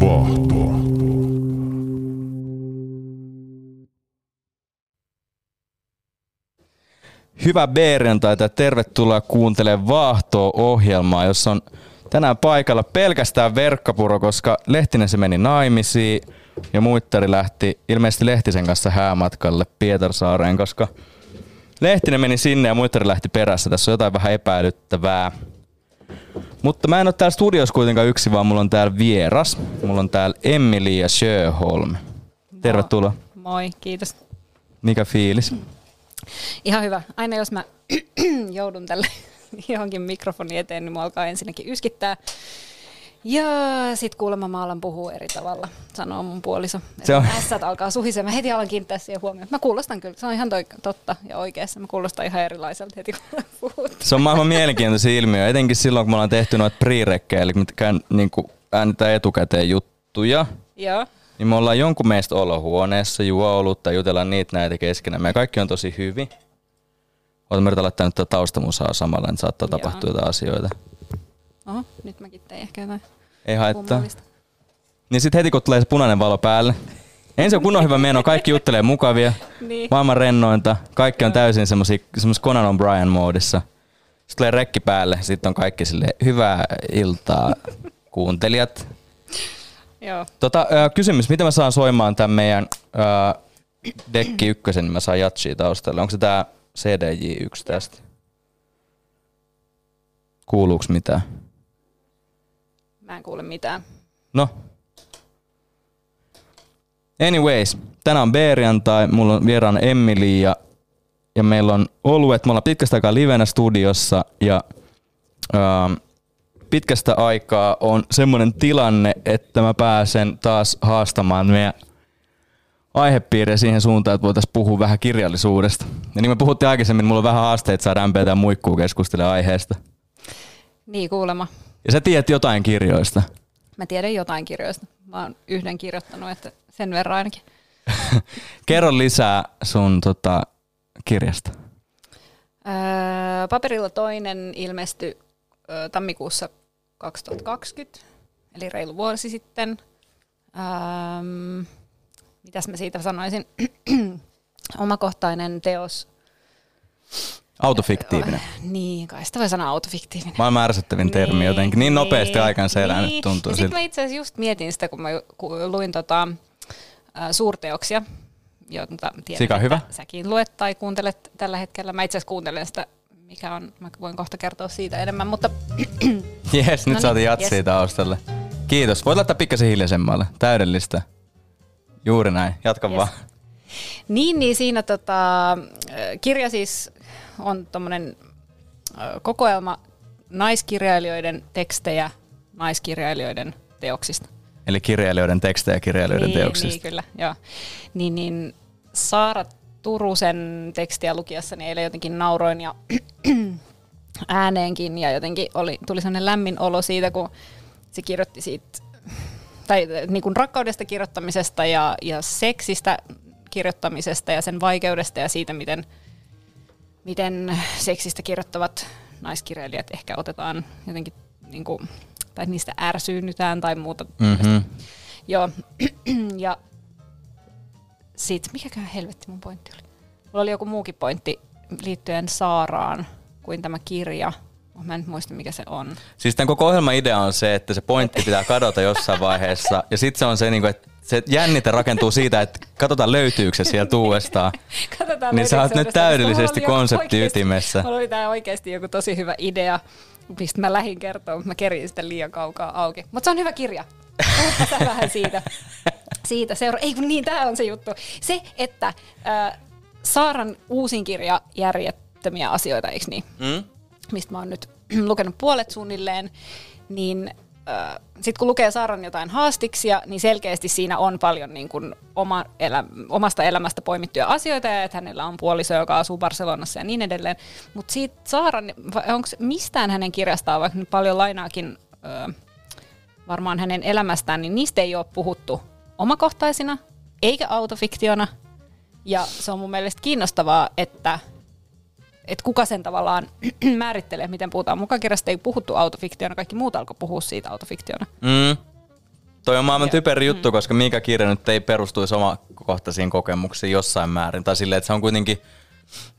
Vaahtoo. Hyvää perjantaita ja tervetuloa kuuntelemaan Vaahtoo-ohjelmaa, jossa on tänään paikalla pelkästään Verkkapuro, koska Lehtinen se meni naimisiin ja Muittari lähti ilmeisesti Lehtisen kanssa häämatkalle Pietarsaareen, koska Lehtinen meni sinne ja Muittari lähti perässä. Tässä on jotain vähän epäilyttävää. Mutta mä en ole täällä studiossa kuitenkaan yksin, vaan mulla on täällä vieras. Mulla on täällä Emilia Sjöholm. Tervetuloa. Moi, kiitos. Mikä fiilis? Ihan hyvä. Aina jos mä joudun tälle johonkin mikrofonin eteen, niin mua alkaa ensinnäkin yskittää. Ja sit kuulemma mä alan puhua eri tavalla, sanoo mun puoliso. Ässät alkaa suhisemaan. Mä heti alan kiinnittää siihen huomioon. Mä kuulostan kyllä, se on ihan totta ja oikeassa. Mä kuulostan ihan erilaiselta heti, kun puhut. Se on maailman mielenkiintoisia ilmiöitä, etenkin silloin, kun me ollaan tehty noita pre-rekkejä, eli mitkä niinku äänetään etukäteen juttuja. Joo. Niin me ollaan jonkun meistä olohuoneessa, juo olutta, jutellaan niitä näitä keskenään. Meidän kaikki on tosi hyvin. Oota, mä yritän laittaa nyt tätä taustamusaa samalla, niin saattaa tapahtua jotain asioita. Oho, nyt mäkin tein ehkä jotain. Ei haittaa. Niin sit heti kun tulee se punainen valo päälle. Ensin kun on hyvä meno, kaikki juttelee mukavia. Niin. Maailman rennointa. Kaikki on täysin semmosessa Conan O'Brien moodissa. Sitten tulee rekki päälle, sitten on kaikki silleen hyvää iltaa kuuntelijat. Joo. Kysymys, miten mä saan soimaan tämän meidän dekki ykkösen, niin mä saan jatsia taustalle. Onko se tää CDJ1 tästä? Kuuluuks mitään? Mä en kuule mitään. No. Anyways, tänään on perjantai, mulla on vieraana Emilia ja meillä on oluet. Me ollaan pitkästä aikaa livenä studiossa ja pitkästä aikaa on semmoinen tilanne, että mä pääsen taas haastamaan meidän aihepiiriä siihen suuntaan, että voitaisiin puhua vähän kirjallisuudesta. Ja niin me puhuttiin aikaisemmin, mulla on vähän haasteet saada MPtä ja muikkuu keskustelemaan aiheesta. Niin kuulemma. Ja sä tiedät jotain kirjoista? Mä tiedän jotain kirjoista. Mä oon yhden kirjoittanut, että sen verran ainakin. Kerro lisää sun kirjasta. Paperilla toinen ilmestyi tammikuussa 2020, eli reilu vuosi sitten. Mitäs mä siitä sanoisin? Omakohtainen teos. Autofiktiivinen. Niin, kai sitä voi sanoa autofiktiivinen. Maailman ärsyttävin termi jotenkin. Niin nopeasti aikansa elänyt tuntuu siltä. Sitten mä itse asiassa just mietin sitä, kun mä luin Suurteoksia, jota tiedän, että säkin luet tai kuuntelet tällä hetkellä. Mä itse asiassa kuuntelen sitä, mikä on, mä voin kohta kertoa siitä enemmän, mutta... Jes, nyt saatiin jatsia taustalle. Kiitos. Voit laittaa pikkasen hiljaisemmalle. Täydellistä. Juuri näin. Jatka vaan. Niin siinä kirja siis on tommonen kokoelma naiskirjailijoiden tekstejä naiskirjailijoiden teoksista. Eli kirjailijoiden tekstejä kirjailijoiden teoksista. Niin, kyllä, joo. Niin Saara Turusen tekstiä lukiessani eilen jotenkin nauroin ja ääneenkin ja jotenkin tuli sellainen lämmin olo siitä, kun se kirjoitti siitä, tai niin kuin rakkaudesta kirjoittamisesta ja seksistä kirjoittamisesta ja sen vaikeudesta ja siitä, miten seksistä kirjoittavat naiskirjailijat ehkä otetaan jotenkin, niin kuin, tai niistä ärsyynytään tai muuta. Mm-hmm. Joo, ja sit, mikäköhän helvetti mun pointti oli? Mulla oli joku muukin pointti liittyen Saaraan kuin tämä kirja. Mä en nyt muista, mikä se on. Siis tämän koko ohjelman idea on se, että se pointti pitää kadota jossain vaiheessa, ja sit se on se, että se jännite rakentuu siitä, että katsotaan löytyykö se sieltä uudestaan. Niin sä oot nyt täydellisesti konseptiytimessä. Mulla oli tää oikeesti joku tosi hyvä idea, mistä mä lähdin kertoa, mutta mä kerin sitä liian kaukaa auki. Mutta se on hyvä kirja. Puhutaan vähän siitä. Ei kun niin, tää on se juttu. Se, että Saaran uusin kirja järjettömiä asioita, eikö niin? Mm? Mistä mä oon nyt lukenut puolet suunnilleen, niin... Sitten kun lukee Saaran jotain haastiksia, niin selkeästi siinä on paljon niin kuin omasta elämästä poimittuja asioita, ja että hänellä on puoliso, joka asuu Barcelonassa ja niin edelleen. Mutta siitä Saaran, onko mistään hänen kirjastaan, vaikka nyt paljon lainaakin varmaan hänen elämästään, niin niistä ei ole puhuttu omakohtaisina eikä autofiktiona. Ja se on mun mielestä kiinnostavaa, että että kuka sen tavallaan määrittelee, miten puhutaan. Mukakirjasta ei puhuttu autofiktiona, kaikki muut alkoi puhua siitä autofiktiona. Mm. Toi on maailman typeri juttu, koska mikä kirja nyt ei perustuisi omakohtaisiin kokemuksiin jossain määrin. Tai silleen, että se on kuitenkin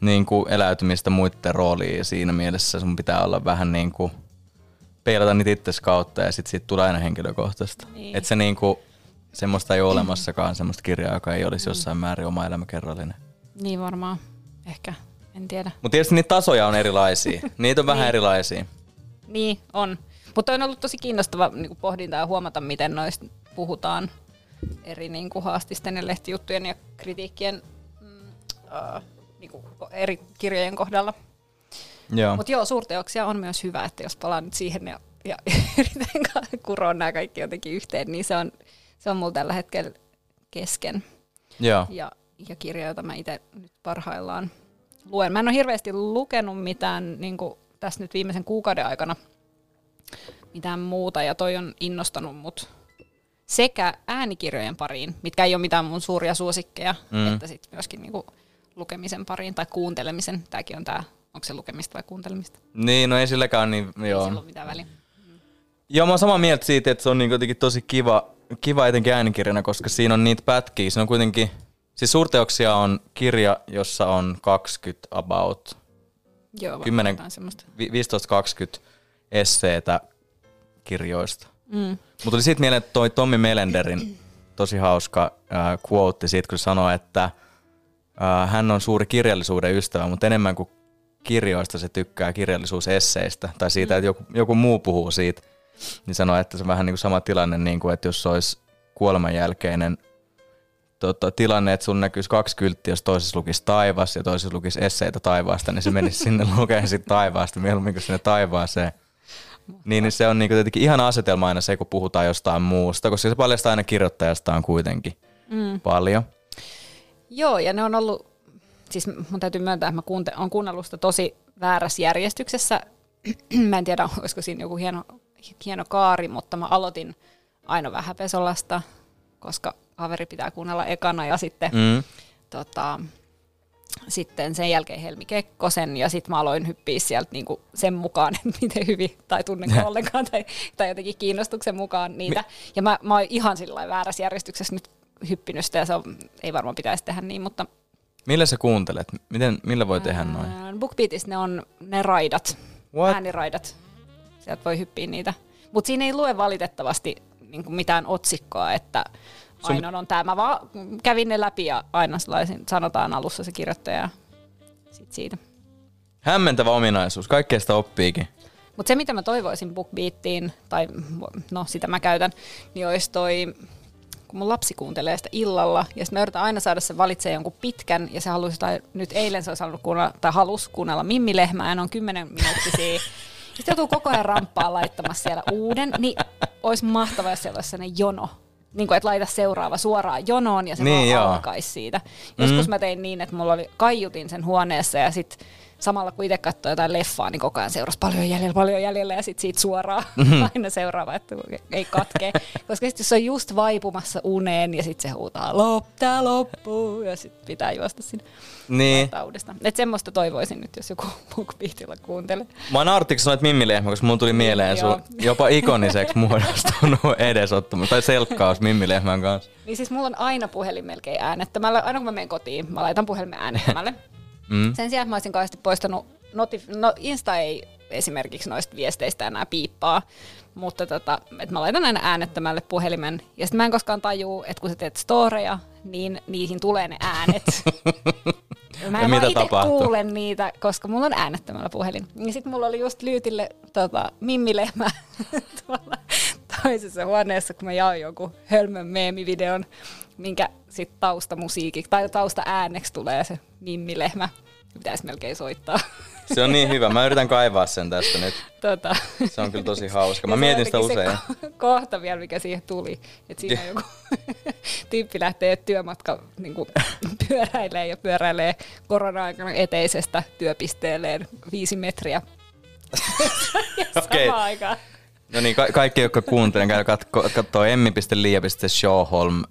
niin kuin eläytymistä muiden rooliin ja siinä mielessä sun pitää olla vähän niin kuin peilata niitä itsesi kautta ja sit siitä tulee aina henkilökohtaista. Niin. Että se niin kuin, semmoista ei ole olemassakaan, semmoista kirjaa, joka ei olisi jossain määrin oma elämäkerrallinen. Niin varmaan, ehkä, en tiedä. Mutta tietysti niitä tasoja on erilaisia, niitä on vähän niin. erilaisia. Niin, on. Mutta on ollut tosi kiinnostava niinku pohdintaa ja huomata, miten noista puhutaan eri niinku haastisten ja lehtijuttujen ja kritiikkien niinku eri kirjojen kohdalla. Mutta joo, suurteoksia on myös hyvä, että jos palaan nyt siihen ja yritän kuroa nämä kaikki jotenkin yhteen, niin se on mulla tällä hetkellä kesken. Joo. Ja kirja, jota mä itse nyt parhaillaan luen. Mä en ole hirveästi lukenut mitään niinku tässä nyt viimeisen kuukauden aikana, mitään muuta, ja toi on innostanut mut sekä äänikirjojen pariin, mitkä ei ole mitään mun suuria suosikkeja, että sitten myöskin niinku lukemisen pariin tai kuuntelemisen. Tääkin on tää, onko se lukemista vai kuuntelemista? Niin, no ei silläkään, niin joo. Ei sillä ole mitään väliä. Mm. Joo, mä oon samaa mieltä siitä, että se on niinku tosi kiva etenkin äänikirjana, koska siinä on niitä pätkiä. Siinä on kuitenkin, siis suurteoksia on kirja, jossa on 20 about, joo, 10, 15-20 esseetä kirjoista. Mm. Mutta oli siitä mieleen, että toi Tommi Melenderin tosi hauska quote siitä, kun sanoi, että hän on suuri kirjallisuuden ystävä, mutta enemmän kuin kirjoista se tykkää kirjallisuusesseistä tai siitä, että joku muu puhuu siitä. Niin sanoi, että se on vähän niin kuin sama tilanne, niin kuin, että jos olisi kuolemanjälkeinen tilanne, että sun näkyisi 2 kylttiä, jos toisessa lukisi taivas ja toisessa lukisi esseitä taivaasta, niin se menisi sinne lukeen sit taivaasta mieluummin kuin sinne taivaaseen. Niin se on niinku tietenkin ihana asetelma aina se, kun puhutaan jostain muusta, koska se paljastaa aina kirjoittajastaan kuitenkin paljon. Joo, ja ne on ollut, siis mun täytyy myöntää, että mä oon kuunnellut sitä tosi väärässä järjestyksessä. Mä en tiedä, olisiko siinä joku hieno kaari, mutta mä aloitin Aino Vähäpesolasta, koska kaveri pitää kuunnella ekana, ja sitten, sitten sen jälkeen Helmi Kekkosen, ja sitten mä aloin hyppiä sieltä niinku sen mukaan, että miten hyvin, tai tunnenko ollenkaan, tai jotenkin kiinnostuksen mukaan niitä. Ja mä oon ihan sillain väärässä järjestyksessä nyt hyppinyt sitä, ja se on, ei varmaan pitäisi tehdä niin, mutta... Millä sä kuuntelet? Millä voi tehdä noin? BookBeatissa ne on ne raidat, ääniraidat. Sieltä voi hyppiä niitä. Mutta siinä ei lue valitettavasti niinku mitään otsikkoa, että... Ainoa on tämä. Mä vaan kävin ne läpi ja aina sanotaan alussa se kirjoittaja sit siitä. Hämmentävä ominaisuus. Kaikkea sitä oppiikin. Mutta se, mitä mä toivoisin BookBeatiin, tai no sitä mä käytän, niin olisi toi, kun mun lapsi kuuntelee sitä illalla, ja sitten mä yritän aina saada sen valitsee jonkun pitkän, ja se halusi, tai nyt eilen se olisi halunnut kuunnella, tai halusi kuunnella Mimmi Lehmää, ne on 10-minuuttisia. Sitten joutuu koko ajan ramppaa laittamassa siellä uuden, niin olisi mahtavaa, jos siellä olisi sellainen jono. Niin kuin, että laita seuraava suoraan jonoon ja se niin, vaan alkaisi siitä. Joskus mä tein niin, että mulla oli kaiutin sen huoneessa ja sitten samalla kun itse katsoi jotain leffaa, niin koko ajan seurasi paljon jäljellä ja sitten siitä suoraan aina seuraava, että ei katkee. Koska sitten jos on just vaipumassa uneen ja sitten se huutaa tää loppuu ja sitten pitää juosta sinne niin. Taudesta. Että semmoista toivoisin nyt, jos joku BookBeatilla kuuntelee. Mä oon artiksi sanoa, että Mimmi Lehmä, koska mun tuli mieleen sun jopa ikoniseksi muodostunut edesottamus tai selkkaus Mimmi Lehmän kanssa. Niin siis mulla on aina puhelin melkein äänettömällä. Aina kun mä menen kotiin, mä laitan puhelimen äänettömälle. Sen sijaan mä olisin kauheasti poistanut, Insta ei esimerkiksi noista viesteistä enää piippaa, mutta et mä laitan aina äänettömälle puhelimen, ja sitten mä en koskaan tajuu, että kun sä teet storeja, niin niihin tulee ne äänet. Mä en vaan itse kuule niitä, koska mulla on äänettömällä puhelin. Ja sitten mulla oli just Lyytille Mimmi Lehmä tuolla toisessa huoneessa, kun mä jaoin jonkun hölmön meemivideon, minkä sitten taustamusiikiksi tai taustaääneksi tulee se Mimmi Lehmä. Pitäisi melkein soittaa. Se on niin hyvä. Mä yritän kaivaa sen tästä nyt. Se on kyllä tosi hauska. Mä mietin sitä usein. Se kohta vielä, mikä siihen tuli. Että siinä joku tyyppi lähtee työmatka niin pyöräilee korona-aikana eteisestä työpisteelleen 5 metriä. Samaan aikaan. No niin, kaikki, jotka kuuntelen, käydä katsoo emmi.lia.sjöholm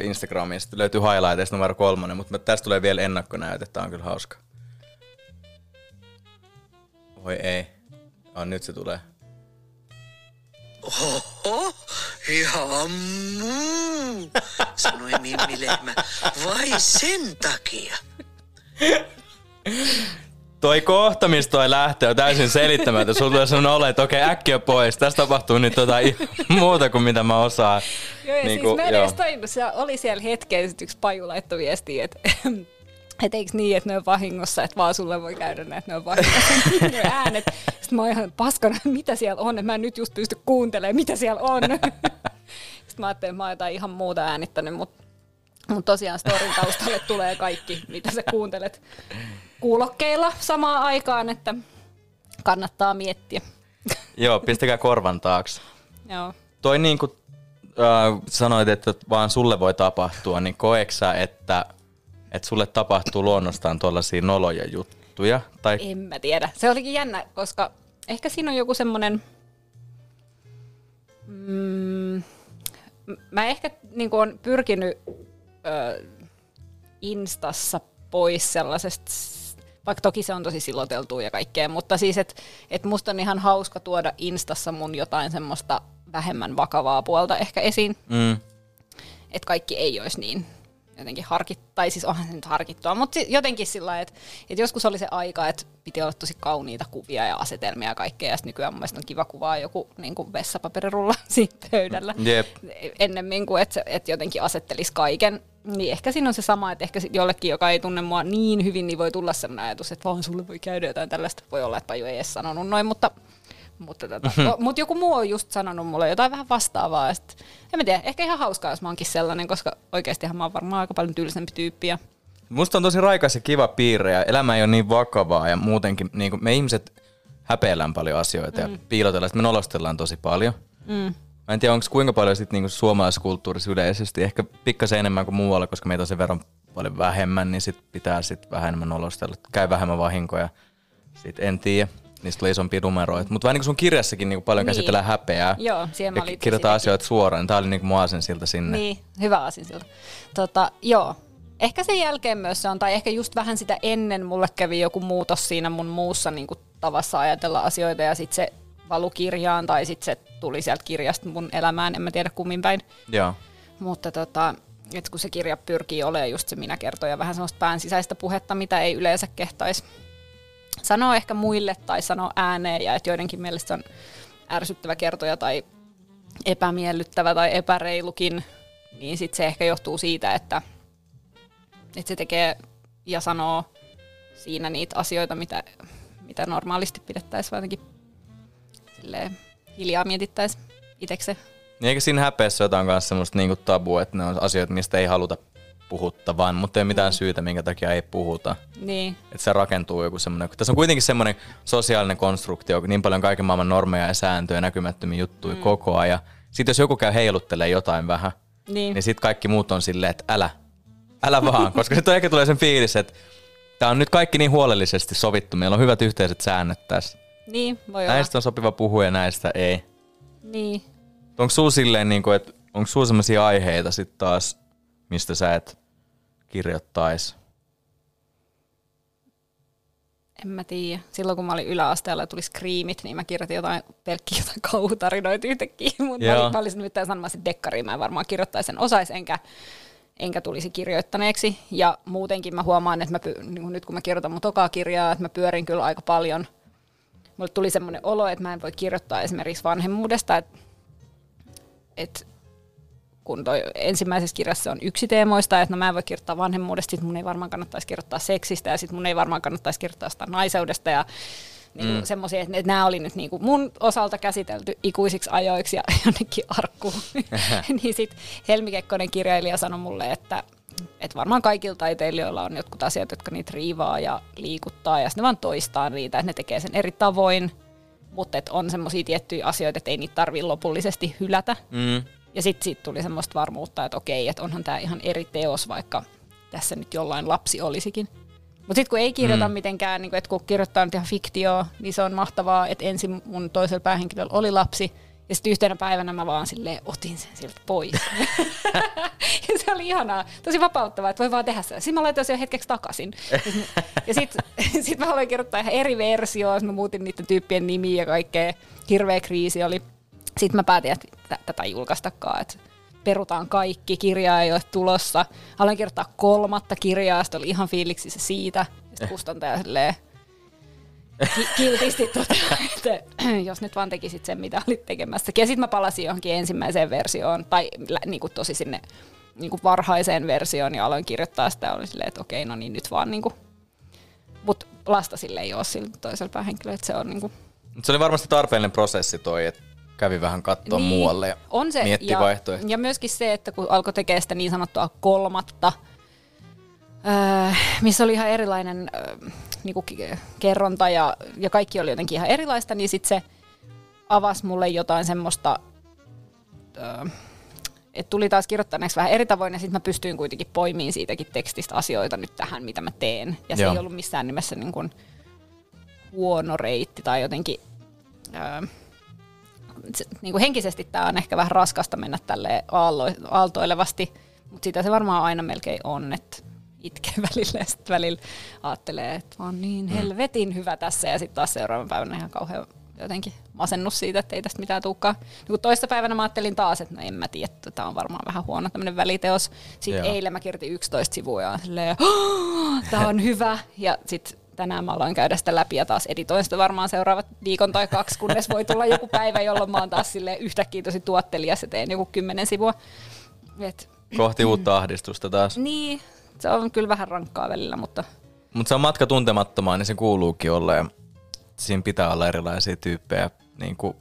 Instagramista. Löytyy highlighteista numero 3, mutta tästä tulee vielä ennakkonäyte. Tämä on kyllä hauska. Voi ei. Ah, nyt se tulee. Oho, ihan muu, sanoi Mimmi Lehmä. Vai sen takia? Toi kohtamis toi lähtee on täysin selittämättä. Sulla tulee sellainen ole, että okei, äkkiä pois. Tässä tapahtuu nyt muuta kuin mitä mä osaan. Joo, ja niin siis kun, mä en edes tajunnut. Oli siellä hetkeä, ja sitten yksi Paju laittoi viestiä, että et eikö niin, että ne on vahingossa, että vaan sulle voi käydä näin, että ne on vahingossa. Ne äänet. Sitten mä oon ihan paskana, mitä siellä on, että mä en nyt just pysty kuuntelemaan, mitä siellä on. Sitten mä ajattelin, että mä oon jotain ihan muuta äänittänyt, mutta tosiaan storin taustalle tulee kaikki, mitä sä kuuntelet kuulokkeilla samaan aikaan, että kannattaa miettiä. Joo, pistäkää korvan taakse. Joo. Toi niin kuin sanoit, että vaan sulle voi tapahtua, niin koeksä, että sulle tapahtuu luonnostaan tuollaisia noloja juttuja? Tai... En mä tiedä. Se olikin jännä, koska ehkä siinä on joku semmoinen... Mä ehkä niin kuin on pyrkinyt Instassa pois sellaisesta, vaikka toki se on tosi siloteltua ja kaikkea, mutta siis, että musta on ihan hauska tuoda Instassa mun jotain semmoista vähemmän vakavaa puolta ehkä esiin. Että kaikki ei olisi niin jotenkin harkittua, tai siis onhan se nyt harkittua, mutta jotenkin sillä lailla, että joskus oli se aika, että piti olla tosi kauniita kuvia ja asetelmia ja kaikkea, ja nykyään mun mielestä on kiva kuvaa joku niin kuin vessapaperirulla siinä pöydällä. Yep. Ennemmin kuin, että jotenkin asettelisi kaiken. Niin ehkä siinä on se sama, että ehkä jollekin, joka ei tunne mua niin hyvin, niin voi tulla sellainen ajatus, että vaan sulle voi käydä jotain tällaista. Voi olla, että Paju ei edes sanonut noin, mutta joku muu on just sanonut mulle jotain vähän vastaavaa. Ja sit, en mä tiedä, ehkä ihan hauskaa, jos mä oonkin sellainen, koska oikeastihan mä oon varmaan aika paljon tylsempi tyyppi. Musta on tosi raikas ja kiva piirre, ja elämä ei ole niin vakavaa, ja muutenkin niin me ihmiset häpeillään paljon asioita ja piilotellaan, me nolostellaan tosi paljon. Mä en tiedä, onko kuinka paljon sit niinku suomalaiskulttuurissa yleisesti, ehkä pikkasen enemmän kuin muualla, koska meitä on sen verran paljon vähemmän, niin sit pitää sit vähän enemmän olostella. Käy vähemmän vahinkoja, sit en tiedä. Niistä tulee isompia numeroita. Mutta vähän niin kuin sun kirjassakin niinku paljon käsitellään häpeää. Joo, siellä mä kirjoitetaan asioita suoraan. Tää oli niinku mun aasinsilta sinne. Niin, hyvä aasinsilta. Joo. Ehkä sen jälkeen myös se on, tai ehkä just vähän sitä ennen mulle kävi joku muutos siinä mun muussa niinku tavassa ajatella asioita, ja sit se valu kirjaan, tai sit se tuli sieltä kirjasta mun elämään, en mä tiedä kummin päin. Joo. Mutta et kun se kirja pyrkii olemaan just se minäkertoja, vähän semmoista pään sisäistä puhetta, mitä ei yleensä kehtaisi sanoa ehkä muille tai sanoa ääneen, ja että joidenkin mielestä on ärsyttävä kertoja tai epämiellyttävä tai epäreilukin, niin sit se ehkä johtuu siitä, että se tekee ja sanoo siinä niitä asioita, mitä normaalisti pidettäisiin vai jotenkin silleen hiljaa mietittäisiin itsekseen. Niin eikä siinä häpeessä jotain kanssa semmoista niinku tabua, että ne on asioita, mistä ei haluta puhuttavan, mutta ei mitään syytä, minkä takia ei puhuta. Niin. Että se rakentuu joku semmoinen. Tässä on kuitenkin semmoinen sosiaalinen konstruktio, niin paljon kaiken maailman normeja ja sääntöjä, näkymättömiä juttuja koko ajan. Sitten jos joku käy heiluttelee jotain vähän, niin sitten kaikki muut on silleen, että älä vaan, koska sitten ehkä tulee sen fiilis, että tämä on nyt kaikki niin huolellisesti sovittu, meillä on hyvät yhteiset säännöt tässä. Niin, voi olla. Näistä on sopiva puhua ja näistä ei. Niin. Onko sinulla silleen, että onko sinulla sellaisia aiheita sitten taas, mistä sä et kirjoittaisi? En mä tiedä. Silloin kun mä olin yläasteella ja tuli skriimit, niin mä kirjoitin jotain kauhutarinoita yhtäkkiä. Mutta mä olisin nyt sanomassa dekkariin. Mä en varmaan kirjoittaisi sen osais, enkä tulisi kirjoittaneeksi. Ja muutenkin mä huomaan, että nyt kun mä kirjoitan mun tokaa kirjaa, että mä pyörin kyllä aika paljon. Mulle tuli semmoinen olo, että mä en voi kirjoittaa esimerkiksi vanhemmuudesta, että kun toi ensimmäisessä kirjassa on yksi teemoista, että no mä en voi kirjoittaa vanhemmuudesta, sit mun ei varmaan kannattaisi kirjoittaa seksistä, ja sit mun ei varmaan kannattaisi kirjoittaa sitä naiseudesta, ja niinku semmoisia, että nämä oli nyt niinku mun osalta käsitelty ikuisiksi ajoiksi ja jonnekin arkkuun. Niin sit Helmi Kekkonen kirjailija sanoi mulle, että varmaan kaikilla taiteilijoilla on jotkut asiat, jotka niitä riivaa ja liikuttaa, ja sitten ne vaan toistaa niitä, että ne tekee sen eri tavoin, mutta että on semmoisia tiettyjä asioita, että ei niitä tarvitse lopullisesti hylätä. Ja sitten siitä tuli semmoista varmuutta, että okei, että onhan tämä ihan eri teos, vaikka tässä nyt jollain lapsi olisikin. Mutta sitten kun ei kirjoita mitenkään, niin kun kirjoittaa nyt ihan fiktioa, niin se on mahtavaa, että ensin mun toisella päähenkilöllä oli lapsi, Ja sitten yhtenä päivänä mä vaan silleen otin sen sieltä pois. Ja se oli ihanaa, tosi vapauttavaa, että voi vaan tehdä sen. Sitten mä laitoin sen hetkeksi takaisin. Ja sitten mä aloin kirjoittaa ihan eri versioon, mä muutin niiden tyyppien nimiä ja kaikkea. Hirveä kriisi oli. Sitten mä päätin, että tätä ei julkaistakaan, että perutaan kaikki, kirjaa ei ole tulossa. Aloin kirjoittaa 3. kirjaa, sitten oli ihan fiiliksissä siitä. Sitten kustantaja silleen kiltisti että jos nyt vaan tekisit sen, mitä olit tekemässäkin. Ja sitten mä palasin johonkin ensimmäiseen versioon, tai niinku tosi sinne niinku varhaiseen versioon, ja aloin kirjoittaa sitä, ja olin silleen, että okei, no niin nyt vaan niinku. Mut lasta sille ei ole sillä toisella päähenkilöllä, että se on niinku. Se oli varmasti tarpeellinen prosessi toi, että kävi vähän katsoa niin, muualle ja mietti vaihtoehtoja. Ja myöskin se, että kun alkoi tekemään sitä niin sanottua 3. missä oli ihan erilainen niinku kerronta ja kaikki oli jotenkin ihan erilaista, niin sitten se avasi mulle jotain semmoista, että tuli taas kirjoittaneeksi vähän eri tavoin, ja sitten mä pystyin kuitenkin poimiin siitäkin tekstistä asioita nyt tähän, mitä mä teen. Ja se Joo. ei ollut missään nimessä niin kuin huono reitti tai jotenkin. Niin kuin henkisesti tämä on ehkä vähän raskasta mennä tälleen aaltoilevasti, mutta sitä se varmaan aina melkein on, että itkee välillä ja sitten välillä ajattelee, että on niin helvetin hyvä tässä ja sitten taas seuraavan päivänä ihan kauhean jotenkin masennus siitä, että ei tästä mitään tulekaan. Niin toista päivänä mä ajattelin taas, että no en mä tiedä, että tämä on varmaan vähän huono tämmöinen väliteos. Sitten eilen mä kirjoitin 11 sivua ja silleen, tämä on hyvä ja sitten tänään mä aloin käydä sitä läpi ja taas editoin sitä varmaan seuraavat viikon tai 2, kunnes voi tulla joku päivä, jolloin mä oon taas silleen yhtäkkiä tosi tuottelias ja teen joku 10 sivua. Kohti uutta ahdistusta taas. Niin, se on kyllä vähän rankkaa välillä, mutta. Mutta se on matka tuntemattomaan, niin se kuuluukin olleen. Siinä pitää olla erilaisia tyyppejä, niin kuin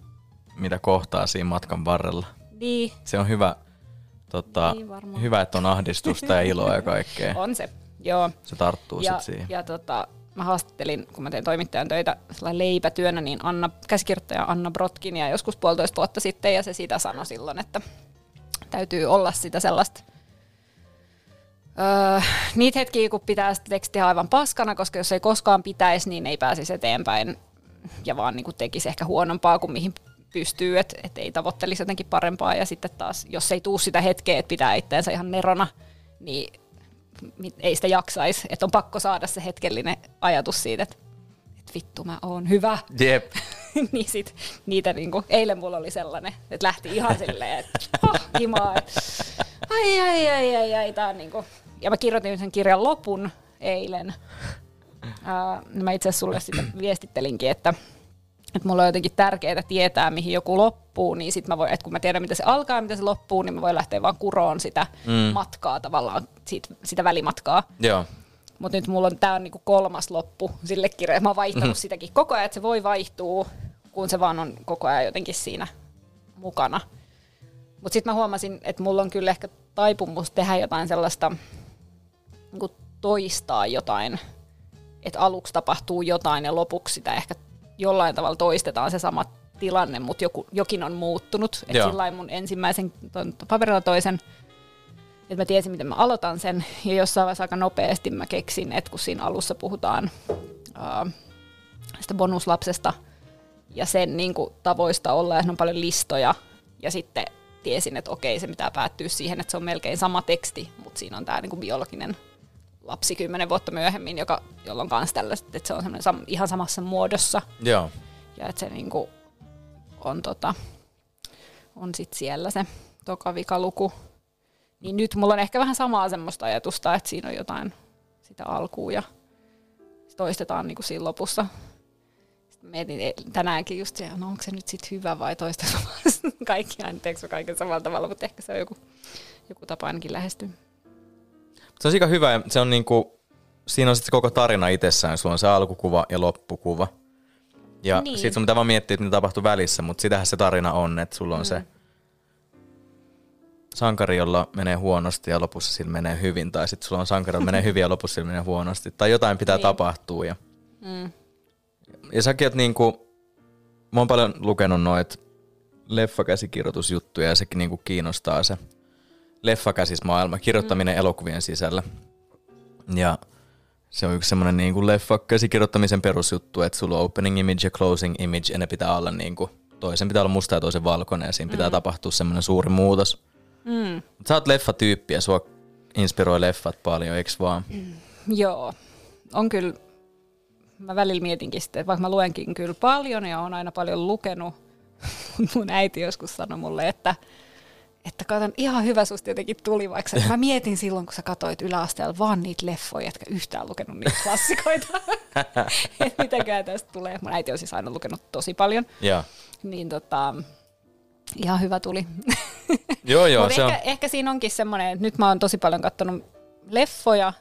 mitä kohtaa siinä matkan varrella. Niin. Se on hyvä, niin, hyvä että on ahdistusta ja iloa ja kaikkea. On se, joo. Se tarttuu sitten siihen. Ja mä haastattelin, kun mä tein toimittajan töitä leipätyönä, niin käsikirjoittaja Anna Brotkinia joskus 1,5 vuotta sitten, ja se sitä sanoi silloin, että täytyy olla sitä sellaista. Niitä hetkiä, kun pitää sitä tekstiä aivan paskana, koska jos ei koskaan pitäisi, niin ei pääsisi eteenpäin, ja vaan niin kuin tekisi ehkä huonompaa kuin mihin pystyy, että ei tavoittelisi jotenkin parempaa, ja sitten taas, jos ei tule sitä hetkeä, että pitää itseänsä ihan nerona, niin ei sitä jaksaisi, että on pakko saada se hetkellinen ajatus siitä, että vittu mä oon hyvä. Jep. Niin sit niitä niinku, eilen mulla oli sellainen, että lähti ihan silleen, että himaa, että ai, tää on niinku. Ja mä kirjoitin sen kirjan lopun eilen. Mä itse asiassa sulle sitä viestittelinkin, että mulla on jotenkin tärkeää tietää, mihin joku loppuu, niin sit mä voin, että kun mä tiedän, mitä se alkaa ja mitä se loppuu, niin mä voin lähteä vaan kuroon sitä matkaa tavallaan, sitä välimatkaa. Joo. Mut nyt mulla on, tää on niinku 3. loppu sille kirjalle. Mä oon vaihtanut sitäkin koko ajan, että se voi vaihtua, kun se vaan on koko ajan jotenkin siinä mukana. Mut sit mä huomasin, että mulla on kyllä ehkä taipumus tehdä jotain sellaista, niinku toistaa jotain, että aluksi tapahtuu jotain ja lopuksi sitä ehkä jollain tavalla toistetaan se sama tilanne, mutta jokin on muuttunut. Että sillain mun ensimmäisen paperilla toisen, että mä tiesin, miten mä aloitan sen. Ja jossain vaiheessa aika nopeasti mä keksin, että kun siinä alussa puhutaan sitä bonuslapsesta ja sen niin kuin tavoista olla, ja siinä on paljon listoja. Ja sitten tiesin, että okei, se pitää päättyä siihen, että se on melkein sama teksti, mutta siinä on tää niin kuin biologinen lapsi 10 vuotta myöhemmin, jolla on myös tällaiset, että se on ihan samassa muodossa. Joo. Ja että se niinku on, on sitten siellä se toka-vikaluku. Niin nyt mulla on ehkä vähän samaa semmoista ajatusta, että siinä on jotain sitä alkua ja se toistetaan niinku siinä lopussa. Sitten mietin tänäänkin just se, no onko se nyt sitten hyvä vai toistetaan kaikki aina, teekö kaiken samalla tavalla, mutta ehkä se on joku tapa ainakin lähestyä. Se on aika hyvä ja se on niinku, siinä on sitten koko tarina itsessään, sulla on se alkukuva ja loppukuva. Ja niin. Sit sun pitää vaan miettiä, mitä tapahtui välissä, mutta sitähän se tarina on, että sulla on se sankari, jolla menee huonosti ja lopussa sillä menee hyvin. Tai sitten sulla on sankari, jolla menee hyvin ja lopussa sillä menee huonosti. Tai jotain pitää tapahtua. Ja säkin oot niinku, mä oon paljon lukenut noita leffakäsikirjoitusjuttuja ja sekin niinku kiinnostaa se. Leffakäsismaailma, kirjoittaminen elokuvien sisällä. Ja se on yksi semmoinen niin kuin leffakäsikirjoittamisen perusjuttu, että sulla on opening image ja closing image, ja ne pitää olla niin kuin toisen pitää olla musta ja toisen valkoinen, ja siinä pitää tapahtua semmoinen suuri muutos. Mm. Sä oot leffatyyppi ja sua inspiroi leffat paljon, eiks vaan? Mm. Joo, on kyllä. Mä välillä mietinkin sitten, vaikka mä luenkin kyllä paljon ja oon aina paljon lukenut. Mun äiti joskus sanoi mulle, että katon ihan hyvä susta jotenkin tuli, vaikka mä mietin silloin, kun sä katoit yläasteella vaan niitä leffoja, etkä yhtään lukenut niitä klassikoita. Että mitäkään tästä tulee. Mun äiti on siis aina lukenut tosi paljon. Ja. Niin ihan hyvä tuli. Joo, se ehkä, on. Ehkä siinä onkin semmoinen, että nyt mä oon tosi paljon kattonut leffoja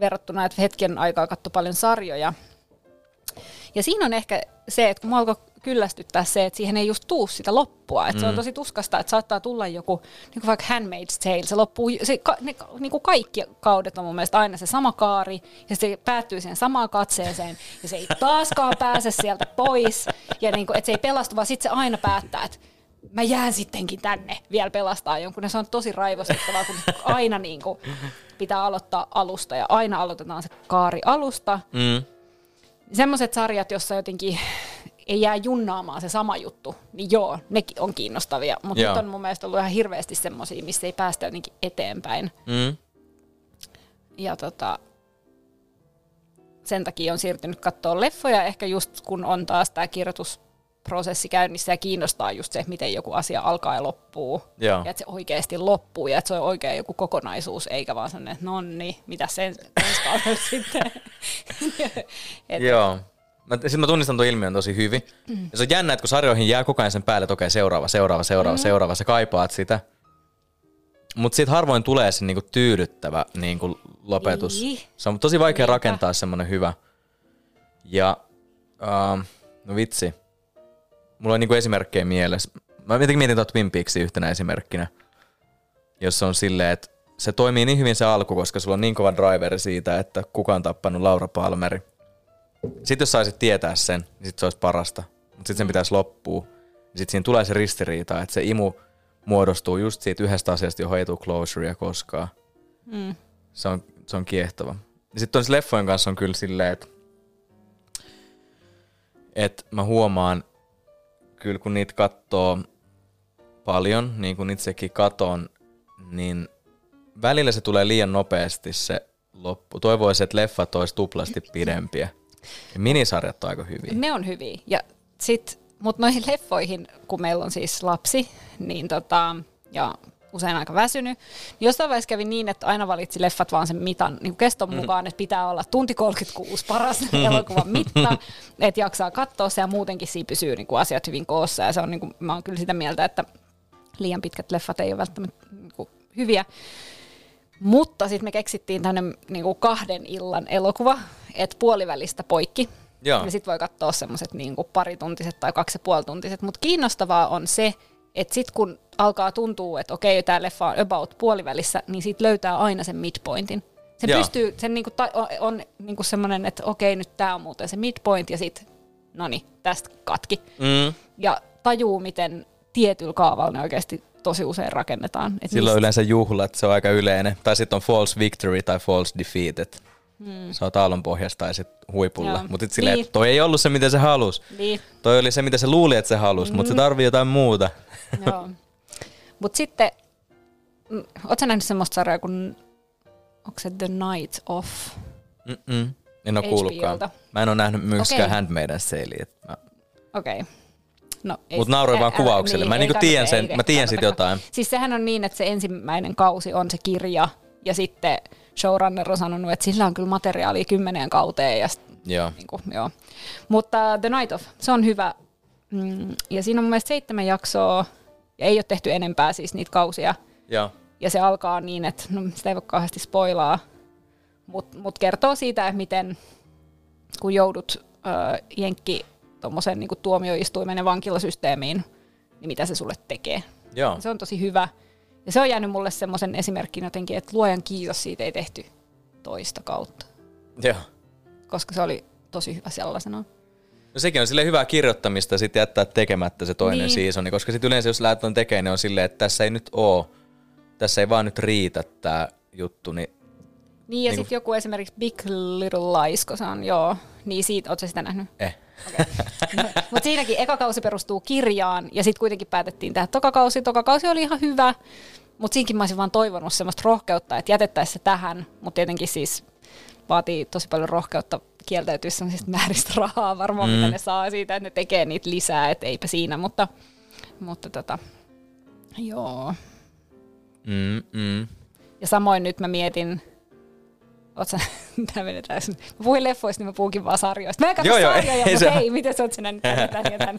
verrattuna, että hetken aikaa katso paljon sarjoja. Ja siinä on ehkä se, että kun mä alkoi kyllästyttää se, että siihen ei just tuu sitä loppua. Että se on tosi tuskasta, että saattaa tulla joku, niin kuin vaikka Handmaid's Tale, se loppuu, niin kuin kaikki kaudet on mun mielestä aina se sama kaari, ja se päättyy siihen samaan katseeseen, ja se ei taaskaan pääse sieltä pois, ja niin kuin, että se ei pelastu, vaan sitten se aina päättää, että mä jään sittenkin tänne vielä pelastaa jonkun, ja se on tosi raivostuttavaa, kun aina niin kuin pitää aloittaa alusta, ja aina aloitetaan se kaari alusta. Mm. Semmoiset sarjat, jossa jotenkin ei jää junnaamaan se sama juttu, niin joo, ne on kiinnostavia. Mutta nyt on mun mielestä ollut ihan hirveästi semmoisia, missä ei päästä jotenkin eteenpäin. Mm. Ja sen takia on siirtynyt katsoa leffoja, ehkä just kun on taas tämä kirjoitusprosessi käynnissä ja kiinnostaa just se, miten joku asia alkaa ja loppuu. Joo. Ja että se oikeasti loppuu ja että se on oikea joku kokonaisuus, eikä vaan sellainen, että nonni, mitä sen kanssa sitten. Joo. Sitten mä tunnistan tuon ilmiön tosi hyvin. Mm. Ja se on jännä, että kun sarjoihin jää koko ajan sen päälle, että okei, seuraava, sä kaipaat sitä. Mutta siitä harvoin tulee se niinku tyydyttävä niinku lopetus. Se on tosi vaikea rakentaa semmoinen hyvä. Ja no vitsi, mulla on niinku esimerkkejä mielessä. Mä mietin tuota Twin Peaksia yhtenä esimerkkinä, jossa on silleen, että se toimii niin hyvin se alku, koska sulla on niin kova driveri siitä, että kuka on tappanut Laura Palmeri. Sitten jos saisit tietää sen, niin sit se olisi parasta. Mutta sitten sen pitäisi loppua. Sitten siinä tulee se ristiriita, että se imu muodostuu just siitä yhdestä asiasta, johon ei tule closurea koskaan. Mm. Se on kiehtova. Sitten on leffojen kanssa on kyllä silleen, että mä huomaan, kyllä kun niitä katsoo paljon, niin kun itsekin katon, niin välillä se tulee liian nopeasti se loppu. Toivoisin, että leffat olisi tuplasti pidempiä. Ja minisarjat on aika hyviä. Ne on hyviä. Ja sit, mut noihin leffoihin, kun meillä on siis lapsi, niin ja usein aika väsynyt, niin jostain vaiheessa kävi niin, että aina valitsi leffat vaan sen mitan, niin keston mukaan, että pitää olla tunti 36 paras elokuvan mitta, että jaksaa katsoa se ja muutenkin siinä pysyy niin kuin asiat hyvin koossa. Ja se on, niin kuin, mä oon kyllä sitä mieltä, että liian pitkät leffat ei ole välttämättä niin kuin hyviä. Mutta sitten me keksittiin tämmöinen niinku 2 illan elokuva, että puolivälistä poikki. Joo. Ja sitten voi katsoa semmoiset niinku 2,5 tuntiset tai 2,5 tuntiset. Mutta kiinnostavaa on se, että sitten kun alkaa tuntua, että okei, tämä leffa on about puolivälissä, niin siitä löytää aina sen midpointin. Se pystyy, sen niinku on niinku semmoinen, että okei, nyt tämä on muuten se midpoint ja sitten, no niin, tästä katki. Mm. Ja tajuu, miten tietyllä kaavalla ne oikeasti tosi usein rakennetaan. Silloin yleensä juhlat, se on aika yleinen. Tai sitten on false victory tai false defeat. Se on aallon pohjasta tai sitten huipulla. Mutta silleen, että toi ei ollut se, mitä se halusi. Toi oli se, mitä se luuli, että se halusi, mutta se tarvii jotain muuta. Mutta sitten, ootko sä nähnyt semmoista sarjaa kuin, onko se The Night Of? En ole kuullutkaan. Mä en ole nähnyt myöskään Handmaid's Taleä. Okei. No, mutta nauroin vaan kuvaukselle. Niin, mä niinku tiedän sen, mä tiedän sit jotain. Siis sehän on niin, että se ensimmäinen kausi on se kirja, ja sitten showrunner on sanonut, että sillä on kyllä materiaalia 10 kauteen. Ja niinku, joo. Mutta The Night Of, se on hyvä. Ja siinä on mun mielestä 7 jaksoa, ja ei ole tehty enempää siis niitä kausia. Ja se alkaa niin, että no, sitä ei voi kauheasti spoilaa, mut kertoo siitä, että miten kun joudut jenkki tommoisen niin kuin tuomioistuimen ja vankilasysteemiin, niin mitä se sulle tekee. Joo. Se on tosi hyvä. Ja se on jäänyt mulle semmoisen esimerkkiin jotenkin, että luojan kiitos siitä ei tehty toista kautta. Joo. Koska se oli tosi hyvä sellaisena. No sekin on silleen hyvää kirjoittamista sitten jättää tekemättä se toinen seasoni, koska sitten yleensä jos lähdetään tekemään, niin on silleen, että tässä ei nyt oo, tässä ei vaan nyt riitä tämä juttu, niin ja sitten joku esimerkiksi Big Little Lies, kun se on, niin siitä, ootko sä sitä nähnyt? Okay. Mutta siinäkin eka kausi perustuu kirjaan ja sitten kuitenkin päätettiin tehdä tokakausi. Tokakausi oli ihan hyvä, mutta siinkin mä olisin vaan toivonut semmoista rohkeutta, että jätettäisiin se tähän, mutta tietenkin siis vaatii tosi paljon rohkeutta kieltäytyä semmoisista määristä rahaa varmaan, mitä ne saa siitä, että ne tekee niitä lisää, et eipä siinä, mutta joo. Ja samoin nyt mä mietin, mä puhuin leffoista, niin mä puhukin vaan sarjoista. Mä en katso sarjoja, mutta hei, miten sä oot sä nähnyt tämän?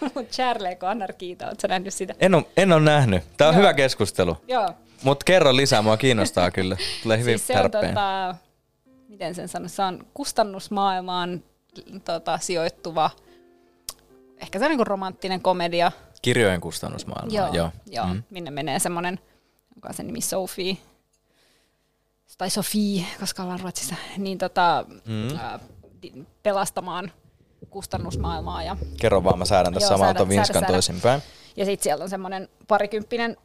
Mut Charlie kun anarkiita, oot sä nähnyt sitä? En oo nähnyt. Tää on hyvä keskustelu. Joo. Mut kerro lisää, mua kiinnostaa kyllä. Tulee hyvin siis tärpeen. Miten sen sanoisi? Se on kustannusmaailmaan sijoittuva, ehkä se on niinku romanttinen komedia. Kirjojen kustannusmaailmaa, joo. Mm-hmm. Minne menee semmonen, onko se nimi Sophie? Tai Sophie, koska ollaan Ruotsissa, niin pelastamaan kustannusmaailmaa. Ja kerro vaan, mä säädän tässä samalta vinskan toisinpäin. Ja sitten siellä on semmoinen parikymppinen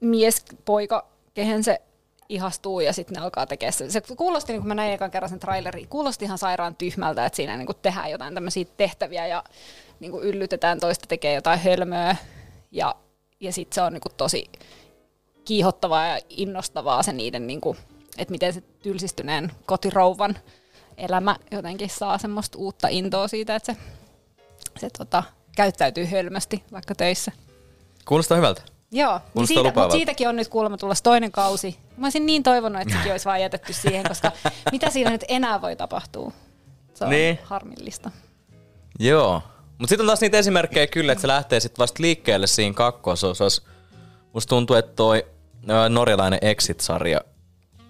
mies, poika, kehen se ihastuu ja sitten ne alkaa tekemään sitä. Se kuulosti, niin kun mä näin ekan kerran sen trailerin, kuulosti ihan sairaan tyhmältä, että siinä niin tehdään jotain tämmöisiä tehtäviä ja niin yllytetään toista tekee jotain hölmöä. Ja sitten se on niin tosi kiihottavaa ja innostavaa se niiden, niin kun, että miten se tylsistyneen kotirouvan elämä jotenkin saa semmoista uutta intoa siitä, että se käyttäytyy hölmösti vaikka töissä. Kuulostaa hyvältä. Joo, niin mutta siitäkin on nyt kuulemma tulossa toinen kausi. Mä olisin niin toivonut, että sekin olisi vaan jätetty siihen, koska mitä siinä nyt enää voi tapahtua? Se on harmillista. Joo, mutta sitten on taas niitä esimerkkejä kyllä, että se lähtee sitten vasta liikkeelle siinä kakkososassa. Musta tuntuu, että toi norjalainen Exit-sarja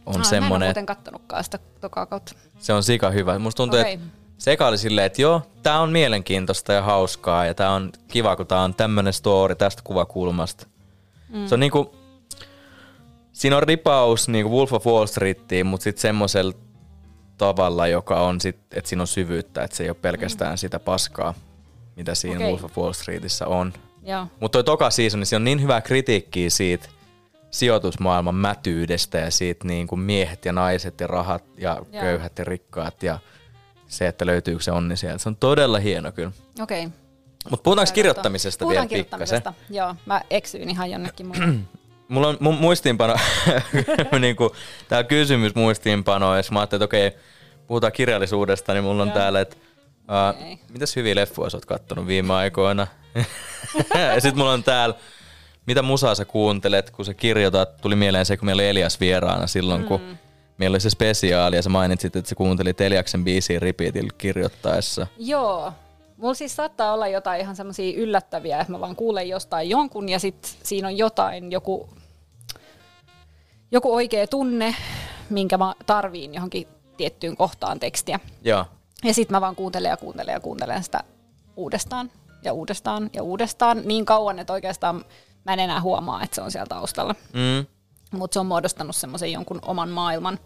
on semmoinen. Mä en ole muuten kattonutkaan sitä tokaa kautta. Se on sika hyvä. Musta tuntuu, että se eka oli silleen, että joo, tää on mielenkiintoista ja hauskaa ja tää on kiva, kun tää on tämmönen story tästä kuvakulmasta. Se on niinku, siinä on ripaus niinku Wolf of Wall Streetiin, mutta sitten semmoisella tavalla, joka on sitten, että siinä on syvyyttä, että se ei ole pelkästään sitä paskaa, mitä siinä Wolf of Wall Streetissä on. Mutta toi toka season, niin siinä on niin hyvää kritiikkiä siitä sijoitusmaailman mätyydestä ja siitä niinku miehet ja naiset ja rahat ja köyhät ja rikkaat ja se, että löytyykö se onni sieltä. Se on todella hieno kyllä. Okei. Mutta puhutaanko kirjoittamisesta vielä pikkasen? Puhutaan kirjoittamisesta, joo. Mä eksyin ihan jonnekin muun. Mulla on muistiinpano, niinku, tää kysymys muistiinpanoissa. Mä ajattelin, että okei, puhutaan kirjallisuudesta, niin mulla on täällä, että mitäs hyviä leffoja sä oot kattonut viime aikoina? Ja sit mulla on täällä, mitä musaa sä kuuntelet, kun sä kirjoitat? Tuli mieleen se, kun meillä oli Elias vieraana silloin, kun meillä oli se spesiaali, ja sä mainitsit, että sä kuuntelit Eliaksen biisiä Ripitil kirjoittaessa. Joo. Mulla siis saattaa olla jotain ihan semmoisia yllättäviä, että mä vaan kuulen jostain jonkun ja sitten siinä on jotain, joku oikea tunne, minkä mä tarviin johonkin tiettyyn kohtaan tekstiä. Joo. Ja sitten mä vaan kuuntelen sitä uudestaan niin kauan, että oikeastaan mä en enää huomaa, että se on siellä taustalla. Mutta se on muodostanut semmoisen jonkun oman maailman.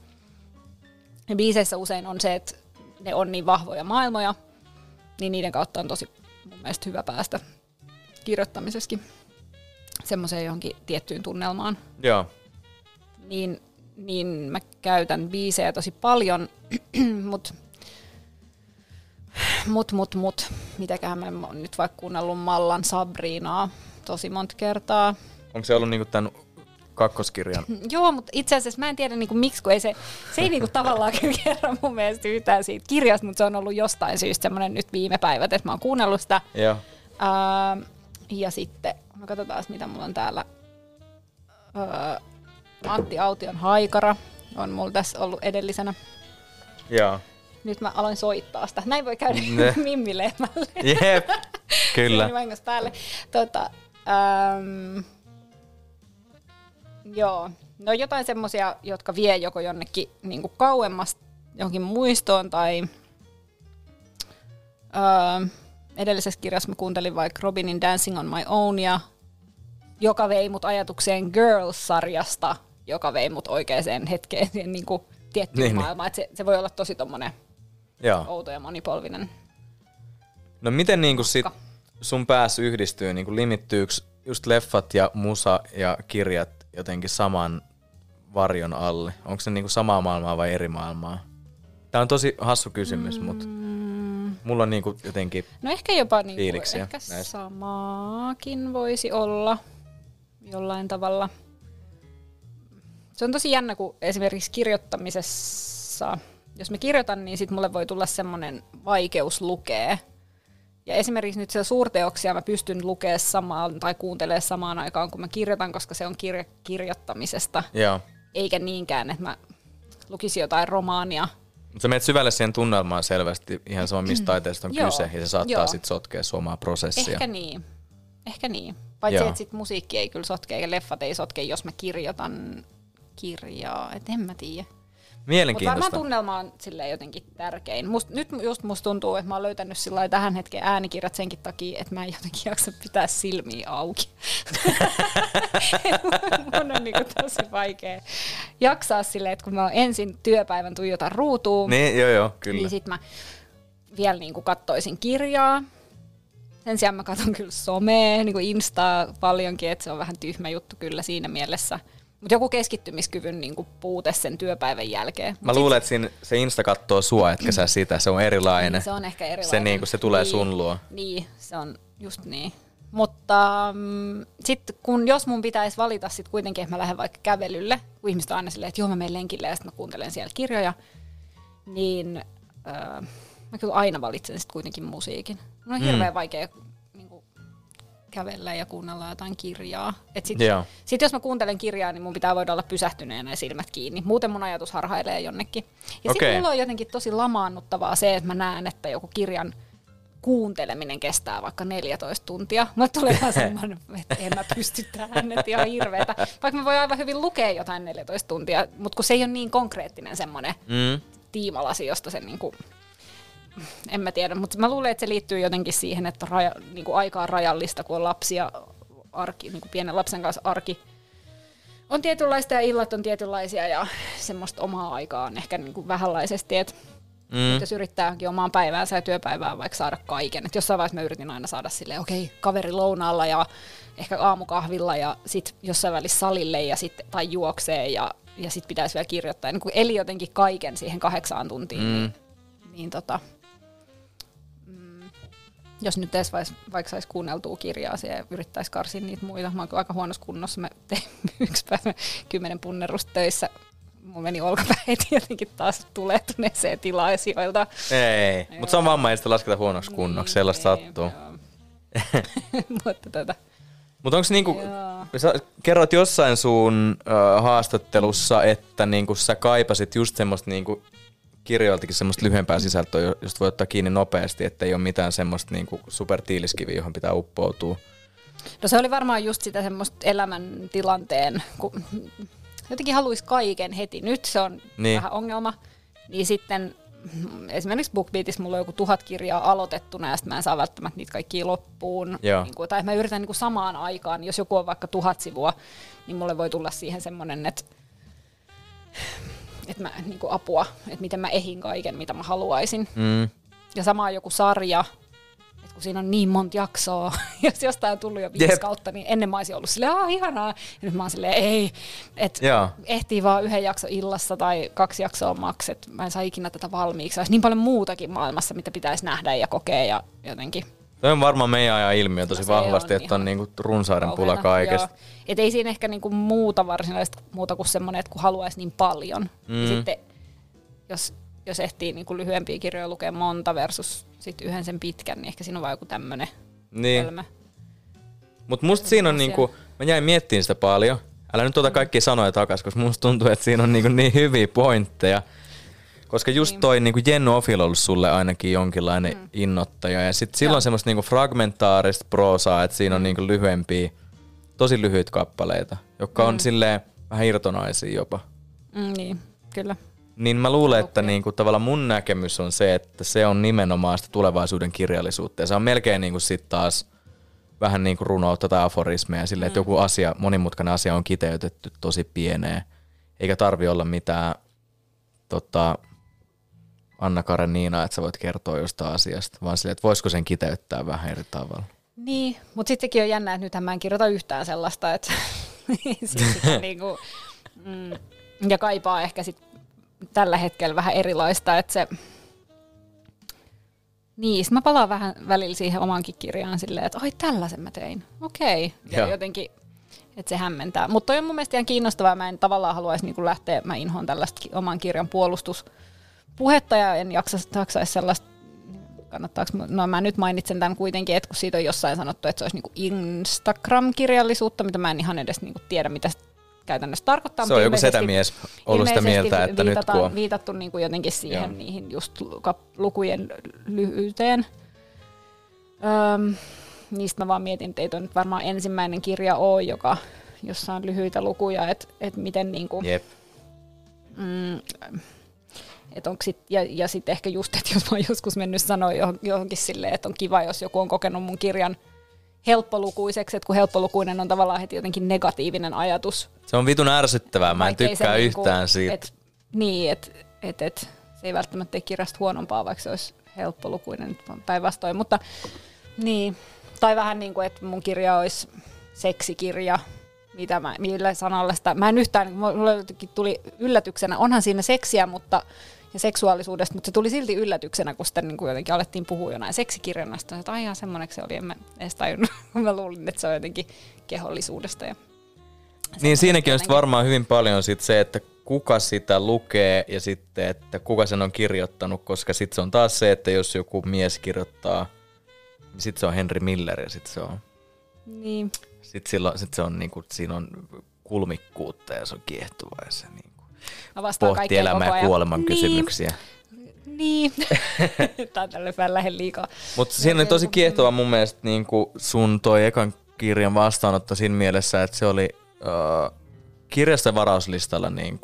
Ja biiseissä usein on se, että ne on niin vahvoja maailmoja, niin niiden kautta on tosi mun mielestä hyvä päästä kirjoittamisessakin semmoiseen johonkin tiettyyn tunnelmaan. Joo. Niin mä käytän biisejä tosi paljon, mut. Mitäköhän mä oon nyt vaikka kuunnellut Mallan Sabrinaa tosi monta kertaa. Onko se ollut niinku tän kakkoskirjan? Joo, mutta itse asiassa mä en tiedä niinku miksi, kun se ei niinku tavallaan kerran mun mielestä yhtään siitä kirjasta, mutta se on ollut jostain syystä semmoinen nyt viime päivät, että mä oon kuunnellut sitä. Joo. Ja sitten, mä katsotaan mitä mulla on täällä. Antti Aution Haikara on mulla tässä ollut edellisenä. Joo. Nyt mä aloin soittaa sitä. Näin voi käydä Mimmi Lehmälle. Jep, kyllä. Vangossa päälle. Joo, no jotain semmoisia, jotka vie joko jonnekin niinku kauemmas johonkin muistoon tai edellisessä kirjassa mä kuuntelin vaikka Robinin Dancing on My Own, ja joka vei mut ajatukseen Girls-sarjasta, joka vei mut oikeaan hetkeen siihen niinku tiettyyn maailmaan. Niin. Se voi olla tosi tommonen outo ja monipolvinen. No miten niinku sit sun päässä yhdistyy, niinku limittyykö just leffat ja musa ja kirjat jotenkin saman varjon alle? Onko se niinku samaa maailmaa vai eri maailmaa? Tää on tosi hassu kysymys, mutta Mulla on niinku jotenkin no ehkä jopa niinku, fiiliksiä. Ehkä näistä. Samaakin voisi olla jollain tavalla. Se on tosi jännä, kun esimerkiksi kirjoittamisessa, jos mä kirjoitan, niin sit mulle voi tulla semmoinen vaikeus lukea. Ja esimerkiksi nyt se suurteoksia mä pystyn lukemaan samaan tai kuuntelemaan samaan aikaan, kun mä kirjoitan, koska se on kirjoittamisesta. Joo. Eikä niinkään, että mä lukisin jotain romaania. Mutta sä menet syvälle siihen tunnelmaan selvästi, ihan sama mistä taiteesta on kyse, ja se saattaa sitten sotkea sun omaa prosessia. Ehkä niin. Paitsi, että sit musiikki ei kyllä sotke, eikä leffat ei sotke, jos mä kirjoitan kirjaa, et en mä tiedä. Mielenkiintoista. Mutta varmaan tunnelma on silleen jotenkin tärkein. Nyt musta tuntuu, että mä oon löytänyt sillai tähän hetkeen äänikirjat senkin takia, että mä en jotenkin jaksa pitää silmiä auki. Mun on niinku tosi vaikea jaksaa silleen, että kun mä ensin työpäivän tuijotan ruutuun, niin sit mä vielä niinku kattoisin kirjaa. Sen sijaan mä katson kyllä somea, niinku Instaa paljonkin, että se on vähän tyhmä juttu kyllä siinä mielessä. Mutta joku keskittymiskyvyn niinku puute sen työpäivän jälkeen. Mä luulen, että se Insta kattoo sua, etkä sä sitä. Se on erilainen. Niin, se on ehkä erilainen. Se, niinku, se tulee sun luo. Niin, se on just niin. Mutta sitten jos mun pitäisi valita sit kuitenkin, että mä lähden vaikka kävelylle, kun ihmiset on aina silleen, että joo mä menen lenkille ja sitten mä kuuntelen siellä kirjoja, niin mä kyllä aina valitsen sitten kuitenkin musiikin. Mun on hirveän vaikea kävellä ja kuunnella jotain kirjaa. Sitten jos mä kuuntelen kirjaa, niin mun pitää voida olla pysähtyneenä ja silmät kiinni. Muuten mun ajatus harhailee jonnekin. Ja sitten mulla on jotenkin tosi lamaannuttavaa se, että mä näen, että joku kirjan kuunteleminen kestää vaikka 14 tuntia. Mulle tulee vaan semmoinen, että en mä pysty tähän, että ihan hirveetä. Vaikka mä voin aivan hyvin lukea jotain 14 tuntia, mutta kun se ei ole niin konkreettinen semmoinen tiimalasi, josta se niinku... En mä tiedä, mutta mä luulen, että se liittyy jotenkin siihen, että niinku aika on rajallista, kun on lapsia, niinku pienen lapsen kanssa arki on tietynlaista ja illat on tietynlaisia ja semmoista omaa aikaa on ehkä niinku vähänlaisesti, että jos yrittääkin omaan päiväänsä ja työpäivään vaikka saada kaiken. Et jossain vaiheessa mä yritin aina saada silleen, okei, kaveri lounaalla ja ehkä aamukahvilla ja sit jossain välissä salille ja sit, tai juoksee ja sit pitäisi vielä kirjoittaa. Ja niin kun eli jotenkin kaiken siihen 8 tuntiin, niin jos nyt edes vaikka saisi kuunneltua kirjaa ja yrittäisi karsia niitä muita. Mä oon kyllä aika huonossa kunnossa. Mä tein yksi päivä 10 punnerusta töissä. Mun meni olkapäin jotenkin taas tulehtuneeseen tilaan sijoilta. Ei, mutta se on vamma, ei sitä lasketa huonoksi kunnoksi. Niin, sellaista sattuu. Mutta onko niinku, kerroit jossain sun haastattelussa, että niinku sä kaipasit just semmoista niinku kirjoiltakin semmoista lyhyempää sisältöä, josta voi ottaa kiinni nopeasti, ettei ole mitään semmoista niinku supertiiliskiviä, johon pitää uppoutua. No se oli varmaan just sitä semmoista elämäntilanteen, kun jotenkin haluaisi kaiken heti. Nyt se on vähän ongelma. Niin sitten esimerkiksi BookBeatissa mulla on joku 1000 kirjaa aloitettuna ja sitten mä en saa välttämättä niitä kaikkia loppuun. Niin, tai mä yritän niin samaan aikaan, jos joku on vaikka 1000 sivua, niin mulle voi tulla siihen semmoinen, että mä niinku apua, että miten mä ehin kaiken, mitä mä haluaisin. Ja sama joku sarja, että kun siinä on niin monta jaksoa, jos jostain on tullut jo 5 kautta, niin ennen mä olisin ollut silleen, ihanaa, ja nyt mä oon silleen, ei, että ehtii vaan 1 jakso illassa tai 2 jaksoa maks, että mä en saa ikinä tätä valmiiksi. Olisi niin paljon muutakin maailmassa, mitä pitäisi nähdä ja kokea ja jotenkin. Toi on varmaan meidän ajan ilmiö tosi vahvasti, että on niinku runsaiden pula kaikesta. Et ei siinä ehkä niinku muuta varsinaisesti muuta kuin semmoinen, että kun haluaisi niin paljon. Ja sitten jos ehtii niinku lyhyempiä kirjoja lukea monta versus sit yhden sen pitkän, niin ehkä siinä on vaan joku tämmönen hölmö. Mut musta siinä on niinku, mä jäin miettimään sitä paljon. Älä nyt kaikkia sanoja takas, koska musta tuntuu, että siinä on niinku niin hyviä pointteja. Koska just toi niinku Jenny Offill on ollut sulle ainakin jonkinlainen innoittaja. Ja sitten silloin semmoista niinku fragmentaarista proosaa, että siinä on niinku lyhyempiä, tosi lyhyitä kappaleita, jotka on silleen vähän irtonaisia jopa. Niin, kyllä. Niin mä luulen, että niinku tavallaan mun näkemys on se, että se on nimenomaan sitä tulevaisuuden kirjallisuutta. Ja se on melkein niinku sit taas vähän niinku runoutta tai aforismeja silleen, että joku asia, monimutkainen asia on kiteytetty tosi pieneen. Eikä tarvi olla mitään Anna Karenina, että sä voit kertoa jostain asiasta, vaan silleen, että voisiko sen kiteyttää vähän eri tavalla. Niin, mutta sittenkin on jännä, että nythän mä en kirjoita yhtään sellaista, että niinku, ja kaipaa ehkä sit tällä hetkellä vähän erilaista, että se Niin, mä palaan vähän välillä siihen omankin kirjaan silleen, että ai tällaisen mä tein, okei. Ja jotenkin, että se hämmentää. Mutta toi on mun mielestä ihan kiinnostavaa, mä en tavallaan haluaisi niinku lähteä, mä inhoan tällaista oman kirjan puolustuspuhetta ja en jaksaisi sellaista, kannattaako, no mä nyt mainitsen tämän kuitenkin, että kun siitä on jossain sanottu, että se olisi niinku Instagram-kirjallisuutta, mitä mä en ihan edes niinku tiedä, mitä käytännössä tarkoittaa. Se on joku setämies ollut sitä mieltä, että nyt kun on viitattu niin kuin jotenkin siihen niihin just lukujen lyhyyteen. Niistä mä vaan mietin, että ei toi nyt varmaan ensimmäinen kirja ole, jossa on lyhyitä lukuja, että miten niin kuin... Jep. Et sit, ja sitten ehkä just, että jos mä oon joskus mennyt sanoa johonkin silleen, että on kiva, jos joku on kokenut mun kirjan helppolukuiseksi, että kun helppolukuinen on tavallaan heti jotenkin negatiivinen ajatus. Se on vitun ärsyttävää, mä en tykkää yhtään niinku, siitä. Et se ei välttämättä tee kirjasta huonompaa, vaikka se olisi helppolukuinen päinvastoin, mutta niin, tai vähän niin kuin, että mun kirja olisi seksikirja, millä sanalla sitä, mä en yhtään, mulle tuli yllätyksenä, onhan siinä seksiä, mutta ja seksuaalisuudesta, mutta se tuli silti yllätyksenä, kun sitten niin kuin jotenkin alettiin puhua jonain seksikirjannasta, että aivan semmoineksi se oli, en mä edes tajunnut, mä luulin, että se on jotenkin kehollisuudesta. Ja niin siinäkin on sitten varmaan hyvin paljon sit se, että kuka sitä lukee ja sitten, että kuka sen on kirjoittanut, koska sitten se on taas se, että jos joku mies kirjoittaa, niin sitten se on Henry Miller ja sitten se on... Niin. Sitten se on niin kuin, siinä on kulmikkuutta ja se on kiehtovaa ja se niin. Pohti elämää ja kuoleman kysymyksiä. Niin. Tää on tälle vähän lähden liikaa. Mutta siinä oli tosi kiehtova mun mielestä niin sun toi ekan kirjan vastaanotto siinä mielessä, että se oli kirjasta varauslistalla niin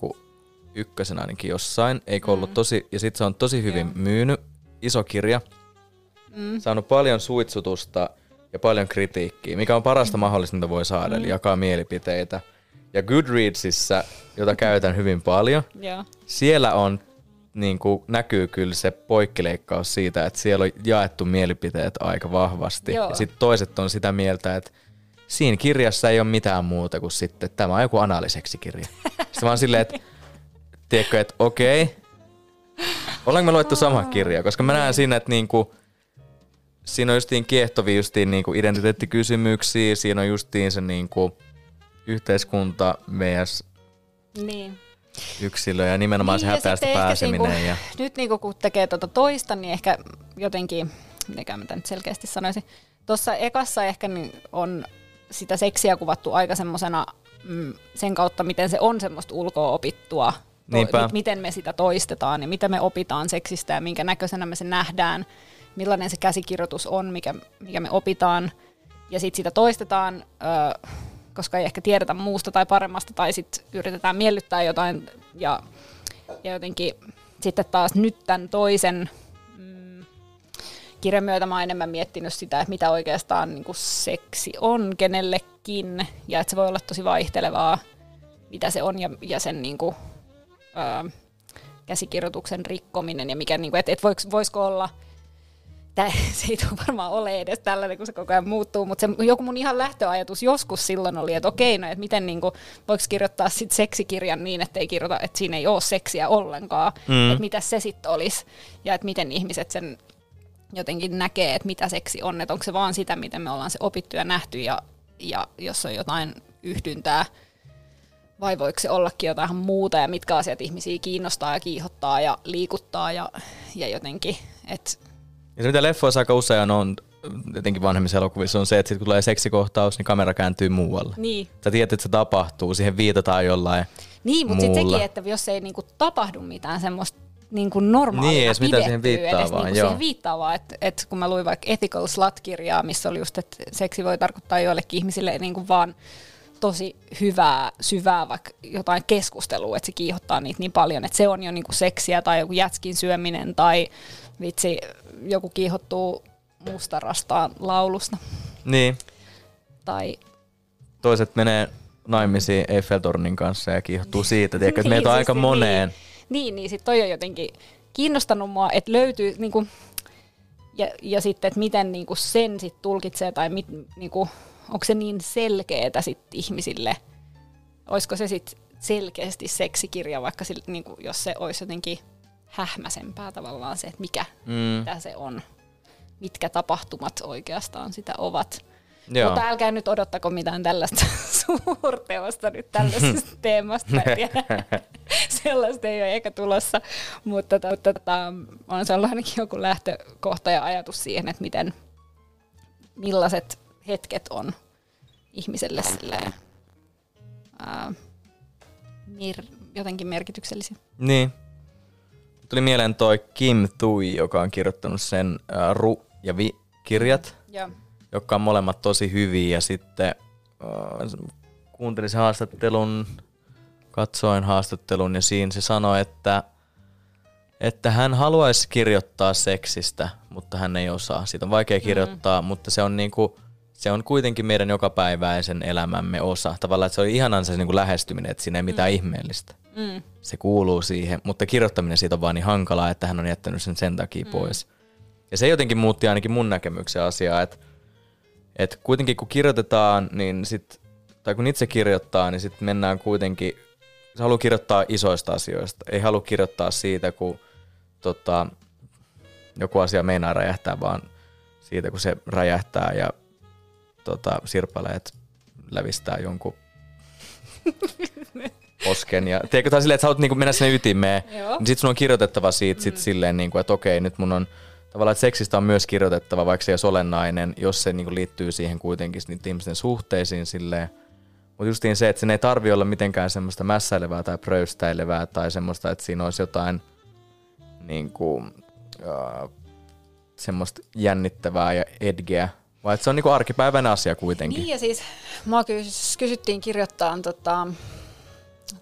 ykkösenä ainakin jossain. Eikö ollut tosi, ja sit se on tosi hyvin myynyt. Iso kirja. Saanut paljon suitsutusta ja paljon kritiikkiä, mikä on parasta mahdollista voi saada, eli jakaa mielipiteitä. Ja Goodreadsissa, jota käytän hyvin paljon, siellä on, niin kuin, näkyy kyllä se poikkileikkaus siitä, että siellä on jaettu mielipiteet aika vahvasti. Joo. Ja sitten toiset on sitä mieltä, että siinä kirjassa ei ole mitään muuta kuin sitten, että tämä on joku analyseksi kirja. Sitten vaan silleen, että tiedätkö, että okei, ollaanko me luettu sama kirja? Koska mä näen siinä, että niinku, siinä on justiin kiehtovia justiin niinku identiteettikysymyksiä, siinä on justiin se niinku... Yhteiskunta vs. Niin. Yksilö ja nimenomaan niin, se häpeästä pääseminen. Niinku, ja... Nyt niinku, kun tekee tuota toista, niin ehkä jotenkin, mitenkään mä tämän nyt selkeästi sanoisin, tuossa ekassa ehkä niin on sitä seksiä kuvattu aika semmosena sen kautta, miten se on semmoista ulkoa opittua. Miten me sitä toistetaan ja mitä me opitaan seksistä ja minkä näköisenä me se nähdään, millainen se käsikirjoitus on, mikä me opitaan ja sitten sitä toistetaan... koska ei ehkä tiedetä muusta tai paremmasta, tai sitten yritetään miellyttää jotain, ja jotenkin sitten taas nyt tämän toisen kirjan myötä mä oon enemmän miettinyt sitä, että mitä oikeastaan niin kuin seksi on kenellekin, ja että se voi olla tosi vaihtelevaa, mitä se on, ja sen niin kuin, käsikirjoituksen rikkominen, ja mikä, niin kuin, että voisiko olla... Se ei varmaan ole edes tällainen, kun se koko ajan muuttuu, mutta se, joku mun ihan lähtöajatus joskus silloin oli, että okei, no, että miten niin kuin, voiko kirjoittaa sit seksikirjan niin, että ei kirjoita, että siinä ei ole seksiä ollenkaan, että mitä se sitten olisi, ja että miten ihmiset sen jotenkin näkee, että mitä seksi on, että onko se vaan sitä, miten me ollaan se opittu ja nähty, ja jos on jotain yhdyntää, vai voiko se ollakin jotain muuta, ja mitkä asiat ihmisiä kiinnostaa ja kiihottaa ja liikuttaa, ja jotenkin, että... Ja se mitä leffoissa aika usein on, jotenkin vanhemmissa elokuvissa, on se, että sit kun tulee seksikohtaus, niin kamera kääntyy muualle. Niin. Sä tiedät, että se tapahtuu, siihen viitataan jollain niin, mutta sitten sekin, että jos ei niinku tapahdu mitään semmoista niinku normaalia niin, pidettyä siihen viittaa edes, vaan, niinku siihen viittaa vaan, että kun mä luin vaikka Ethical Slut-kirjaa, missä oli just, että seksi voi tarkoittaa joillekin ihmisille niinku vaan tosi hyvää, syvää vaikka jotain keskustelua, että se kiihottaa niitä niin paljon, että se on jo niinku seksiä tai joku jätskin syöminen tai... Vitsi, joku kiihottuu mustarastaan laulusta. Niin. Tai... Toiset menee naimisiin Eiffeltornin kanssa ja kiihottuu siitä, tiedätkö, että meitä on aika moneen. Niin, sit toi on jotenkin kiinnostanut mua, että löytyy, niinku, ja sitten, että miten niinku sen sit tulkitsee, tai niinku, onko se niin selkeetä sit ihmisille, olisiko se sit selkeästi seksikirja, vaikka sille, niinku, jos se olisi jotenkin... hähmäsempää tavallaan se, että mitä se on. mitkä tapahtumat oikeastaan sitä ovat. Joo. Mutta älkää nyt odottako mitään tällaista suurteosta nyt tällaisesta teemasta. Sellaista ei ole eikä tulossa, mutta on se ollut ainakin joku lähtökohta ja ajatus siihen, että millaiset hetket on ihmiselle silleen, jotenkin merkityksellisiä. Niin. Tuli mieleen toi Kim Thuy, joka on kirjoittanut sen Ru- ja Vi-kirjat, yeah, jotka on molemmat tosi hyviä. Ja sitten kuuntelin sen haastattelun, katsoin haastattelun ja siinä se sanoi, että hän haluaisi kirjoittaa seksistä, mutta hän ei osaa. Siitä on vaikea kirjoittaa, mutta se on niinku... Se on kuitenkin meidän jokapäiväisen elämämme osa. Tavallaan, että se oli ihanan se niin kuin lähestyminen, että siinä ei mitään ihmeellistä. Mm. Se kuuluu siihen, mutta kirjoittaminen siitä on vaan niin hankalaa, että hän on jättänyt sen takia pois. Ja se jotenkin muutti ainakin mun näkemyksen asiaa, että kuitenkin kun kirjoitetaan, niin sit, tai kun itse kirjoittaa, niin sitten mennään kuitenkin, se haluaa kirjoittaa isoista asioista. Ei halua kirjoittaa siitä, kun joku asia meinaa räjähtää, vaan siitä, kun se räjähtää ja sirpaleet lävistää jonkun posken. Ja, tiedätkö, tai silleen, että sä haluat niinku mennä sinne ytimeen, niin sit sun on kirjoitettava siitä sit silleen, niinku, että okei, nyt mun on tavallaan, että seksistä on myös kirjoitettava, vaikka se ei olisi olennainen, jos se niinku liittyy siihen kuitenkin ihmisten suhteisiin silleen. Mutta justiin se, että sen ei tarvi olla mitenkään semmoista mässäilevää tai pröystäilevää tai semmoista, että siinä olisi jotain niinku, semmoista jännittävää ja edgeä. Vai että se on niinku arkipäivän asia kuitenkin. Niin ja siis mua kysyttiin kirjoittaa,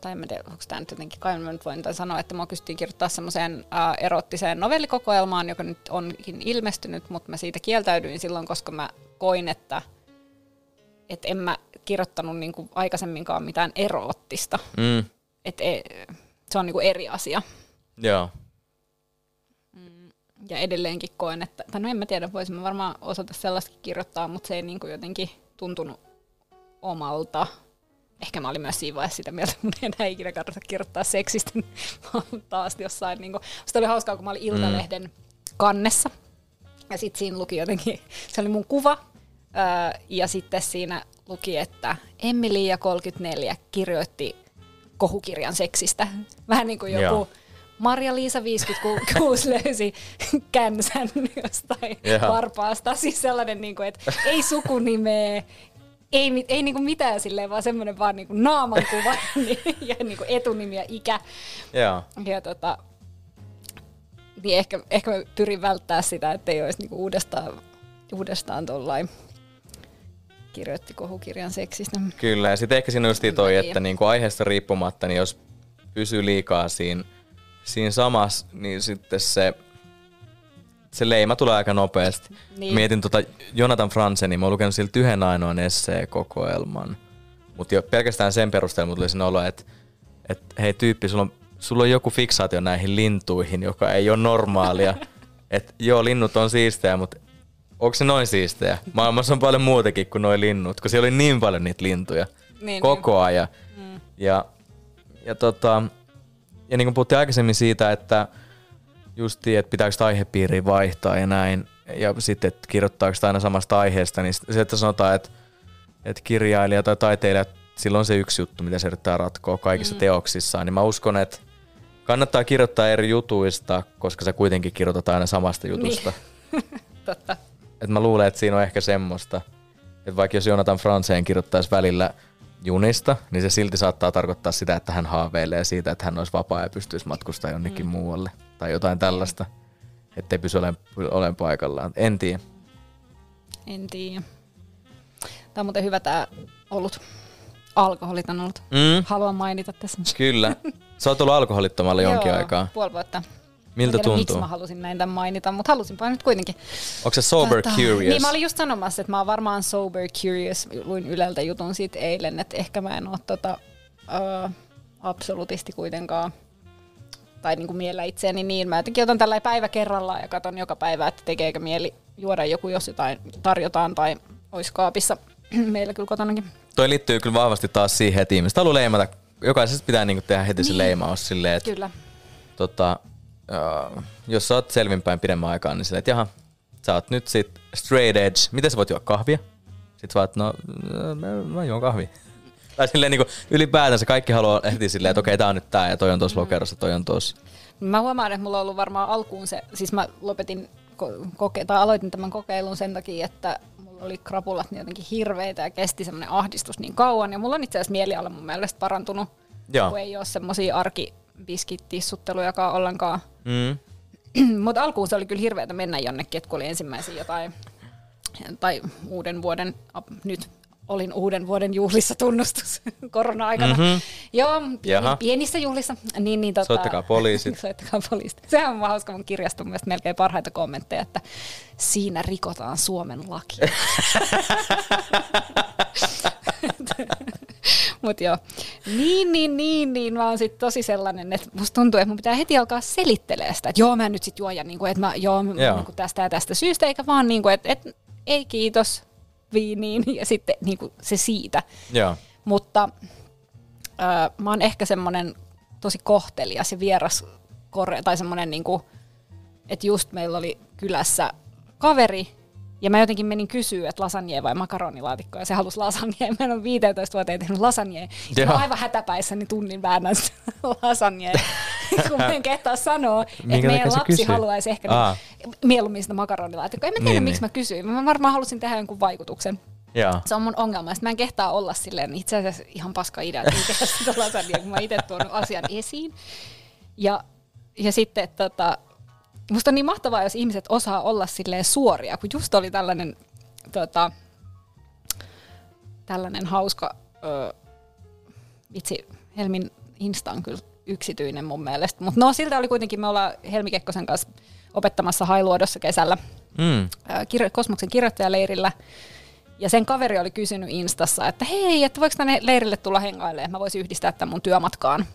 tai en tiedä, onko tämä nyt jotenkin, kai mä nyt voin sanoa, että mua kysyttiin kirjoittaa semmoiseen erottiseen novellikokoelmaan, joka nyt onkin ilmestynyt, mutta mä siitä kieltäydyin silloin, koska mä koin, että en mä kirjoittanut niinku aikaisemminkaan mitään eroottista. Mm. Että se on niinku eri asia. Joo. Ja edelleenkin koen, että, tai no en mä tiedä, voisin mä varmaan osata sellaistakin kirjoittaa, mutta se ei niin kuin jotenkin tuntunut omalta. Ehkä mä olin myös siinä vaiheessa sitä mieltä, että mun enää ikinä kannata kirjoittaa seksistä. Mä olin taas jossain, niin kuin, sitä oli hauskaa, kun mä olin Iltalehden kannessa. Ja sit siinä luki jotenkin, se oli mun kuva, ja sitten siinä luki, että Emilia 34 kirjoitti kohukirjan seksistä. Vähän niin kuin joku... Joo. Marja-Liisa 56 löysi känsän jostain varpaasta. Siis sellainen, että ei sukunimeä, ei mitään silleen, vaan semmoinen vaan naamankuva ja etunimi ja ikä. Yeah. Ja niin ehkä mä pyrin välttää sitä, ettei olisi uudestaan tollain kirjoitti kohukirjan seksistä. Kyllä, ja sitten ehkä siinä just toi, että aiheesta riippumatta, niin jos pysyy liikaa siinä samassa, niin sitten se leima tulee aika nopeasti. Niin. Mietin Jonathan Franzenia, mä oon lukenut siltä yhden ainoan esseekokoelman. Mutta pelkästään sen perusteella tuli sen olo, että hei tyyppi, sulla on joku fiksaatio näihin lintuihin, joka ei ole normaalia. Että joo, linnut on siistejä, mutta onko se noin siistejä? Maailmassa on paljon muutakin kuin noi linnut, kun siellä oli niin paljon niitä lintuja koko ajan. Mm. Ja niin kuin puhuttiin aikaisemmin siitä, että justiin, että pitääkö aihepiiriä vaihtaa ja näin, ja sitten, että kirjoittaako sitä aina samasta aiheesta, niin se, että sanotaan, että kirjailija tai taiteilija, sillä on se yksi juttu, mitä se yrittää ratkoa kaikissa teoksissaan, niin mä uskon, että kannattaa kirjoittaa eri jutuista, koska sä kuitenkin kirjoitat aina samasta jutusta. Niin. Totta. Et mä luulen, että siinä on ehkä semmoista, että vaikka jos Jonathan Franzen kirjoittaisi välillä junista, niin se silti saattaa tarkoittaa sitä, että hän haaveilee siitä, että hän olisi vapaa ja pystyisi matkustaa jonnekin muualle. Tai jotain tällaista, ettei pysy olen paikallaan. En tiedä. Tämä on muuten hyvä tämä olut. Alkoholit on ollut. Haluan mainita tässä. Kyllä. Sä oot ollut alkoholittomalla jonkin aikaa. Puoli vuotta. Miltä tuntuu? Miksi mä halusin näin tämän mainita, mutta halusinpa nyt kuitenkin. Onko se sober curious? Niin, mä olin just sanomassa, että mä oon varmaan sober curious. Luin Yleltä jutun siitä eilen, että ehkä mä en oo absolutisti kuitenkaan. Tai niinku miellä itseäni niin. Mä jotenkin otan tällä päivä kerrallaan ja katon joka päivä, että tekeekö mieli juoda joku, jos jotain tarjotaan tai ois kaapissa meillä kyllä kotonakin. Toi liittyy kyllä vahvasti taas siihen, että ihmiset haluaa leimata. Jokaisesta pitää niinku tehdä heti se leimaus silleen, että... Kyllä. Jos sä oot selvinpäin pidemmän aikaa, niin silleen, että jaha, sä oot nyt sit straight edge. Miten sä voit juoda kahvia? Sit sä oot, no mä juon kahvia. Tai silleen niin kuin ylipäätänsä kaikki haluaa ehtiä silleen, että okei, tää on nyt tää ja toi on tossa lokerossa, toi on tossa. Mä huomaan, että mulla on ollut varmaan alkuun se, siis mä lopetin tai aloitin tämän kokeilun sen takia, että mulla oli krapulat niin jotenkin hirveitä ja kesti semmoinen ahdistus niin kauan. Ja mulla on itse asiassa mieliala mun mielestä parantunut, joo, kun ei ole semmosia arkibiskittissuttelujakaan ollenkaan. Mm. Mutta alkuun se oli kyllä hirveätä mennä jonnekin, että kun oli ensimmäisiä jotain, tai uuden vuoden, nyt olin uuden vuoden juhlissa tunnustus korona-aikana. Mm-hmm. Joo, pienissä juhlissa. Niin, soittakaa poliisit. Soittakaa poliisit. Sehän on hauska, mun kirjaston mielestä melkein parhaita kommentteja, että siinä rikotaan Suomen laki. Mut joo. Niin, mä oon sit tosi sellainen, että musta tuntuu, että mun pitää heti alkaa selittelemään sitä, että joo, mä nyt sit juojan, niin että mä niin tästä ja tästä syystä, eikä vaan niin kuin, että ei kiitos viiniin ja sitten niin kuin se siitä. Joo. Mutta mä oon ehkä semmonen tosi kohtelias ja vieras tai semmonen niin kuin, että just meillä oli kylässä kaveri, ja mä jotenkin menin kysyä, että lasagne vai makaronilaatikko, ja se halusi lasagne. Mä en ole 15 vuotta tehnyt lasagne. Mä oon aivan hätäpäissäni tunnin väännän sitä lasagne, kun mä en kehtaa sanoa, että meidän lapsi haluaisi ehkä mieluummin sitä makaronilaatikkoa. En mä tiedä, miksi mä kysyin. Mä varmaan halusin tehdä jonkun vaikutuksen. Jaa. Se on mun ongelma. Sitten mä en kehtaa olla silleen, itse asiassa ihan paska idea, että tehdä sitä lasagnea, kun mä itse tuonut asian esiin. Ja sitten, musta on niin mahtavaa, jos ihmiset osaa olla silleen suoria, kun just oli tällainen, tällainen hauska, vitsi, Helmin Insta on kyllä yksityinen mun mielestä, mutta no siltä oli kuitenkin, me ollaan Helmi Kekkosen kanssa opettamassa Hailuodossa kesällä, Kosmoksen kirjoittajaleirillä, ja sen kaveri oli kysynyt Instassa, että hei, että voiko tänne leirille tulla hengailemaan, mä voisin yhdistää tämän mun työmatkaan.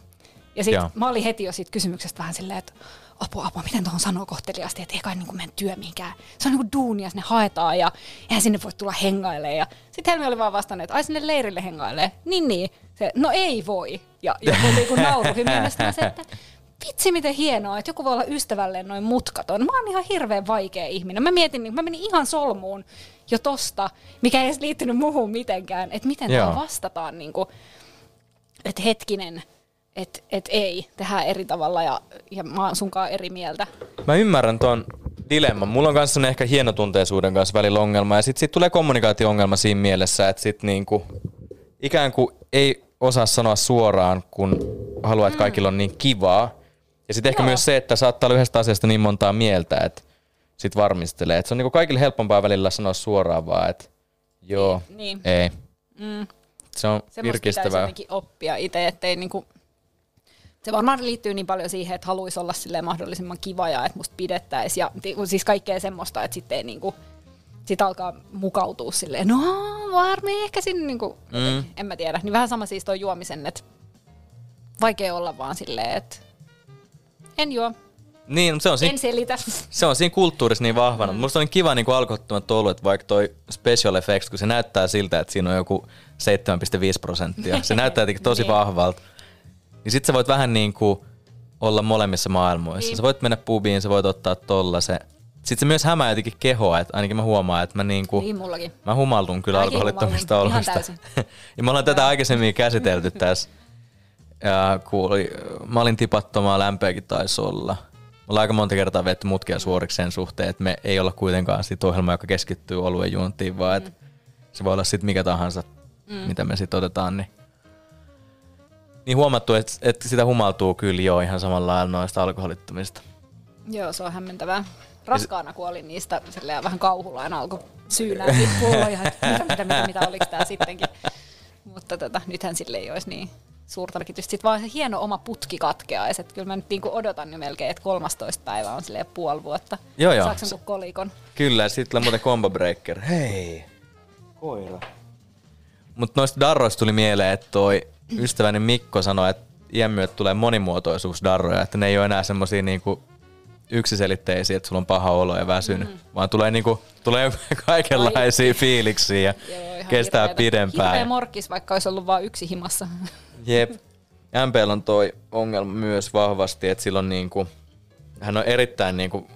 Ja sitten mä olin heti jo siitä kysymyksestä vähän silleen, että apua, miten tuohon sanoo kohteliaasti, että ei kai niinku mennä työ mihinkään. Se on niinku duunia, sinne haetaan ja eihän sinne voi tulla hengailemaan. Ja sitten Helmi oli vaan vastannut, että ai sinne leirille hengailee. Niin. Se, no ei voi. Ja joku naurukin mielestäni se, että vitsi miten hienoa, että joku voi olla ystävälleen noin mutkaton. Mä oon ihan hirveän vaikea ihminen. Mä menin ihan solmuun jo tosta, mikä ei edes liittynyt muuhun mitenkään. Että miten tuohon vastataan, niinku, että hetkinen. Et ei, tehdään eri tavalla ja mä oon sunkaan eri mieltä. Mä ymmärrän ton dilemman. Mulla on kanssa ehkä hienotunteisuuden kanssa välillä ongelma ja sit tulee kommunikaatio-ongelma siinä mielessä, että sit niinku, ikään kuin ei osaa sanoa suoraan, kun haluaa, että kaikilla on niin kivaa. Ja sit ehkä myös se, että saattaa olla yhdestä asiasta niin montaa mieltä, että sit varmistelee. Et se on niinku kaikille helpompaa välillä sanoa suoraan vaan, että joo, ei. Se on virkistävää. Semmosta pitäisi oppia itse, ettei niinku... Se varmaan liittyy niin paljon siihen, että haluaisi olla silleen mahdollisimman kiva ja että musta pidettäisiin. Ja siis kaikkea semmoista, että sitten niinku, sit alkaa mukautua silleen, no varmaan ehkä sinne, niinku, en mä tiedä. Niin vähän sama siis toi juomisen, että vaikea olla vaan silleen, että en juo, niin, se on en selitä. Se on siinä kulttuurissa niin vahvana. Musta on kiva niinku alkoholittomat oluet, vaikka toi special effects, kun se näyttää siltä, että siinä on joku 7.5%. Se näyttää tosi vahvalta. Niin sit sä voit vähän niinku olla molemmissa maailmoissa. Niin. Sä voit mennä pubiin, sä voit ottaa tollasen. Sit se myös hämää jotenkin kehoa, että ainakin mä huomaan, että mä niinku... Niin, mullakin. Mä humallun kyllä alkoholittomista oloista. Ihan täysin. Ja me ollaan tätä aikaisemmin käsitelty tässä. Ja mä olin tipattomaa, lämpeäkin taisi olla. Me ollaan aika monta kertaa vetty mutkia suoriksi sen suhteen, että me ei olla kuitenkaan siitä ohjelma, joka keskittyy oluen juontiin, vaan että se voi olla sit mikä tahansa, mitä me sit otetaan, niin... Niin huomattu, että sitä humaltuu kyllä jo ihan samalla lailla noista alkoholittomista. Joo, se on hämmentävää. Raskaana kuoli niistä vähän kauhulla aina alkoi syynään pulloja, että mitä oliko tämä sittenkin. Mutta nythän sille ei olisi niin suurta merkitystä. Sitten vaan se hieno oma putki katkeaisi. Kyllä mä nyt niinku odotan jo melkein, että 13. päivä on silleen puoli vuotta. Joo. Saanko sen kolikon? Kyllä, sitten on muuten combo breaker. Hei, koira. Mutta noista darroista tuli mieleen, että toi... Ystäväni Mikko sanoi, että iän myötä tulee monimuotoisuusdarroja, että ne ei ole enää semmosia niinku yksiselitteisiä, että sulla on paha olo ja väsynyt, vaan tulee, niinku, tulee kaikenlaisia fiiliksiä ja kestää pidempään. Hirveä morkkis, vaikka olisi ollut vaan yksi himassa. Jep. MP:llä on toi ongelma myös vahvasti, että sillä on niinku, hän on erittäin niinku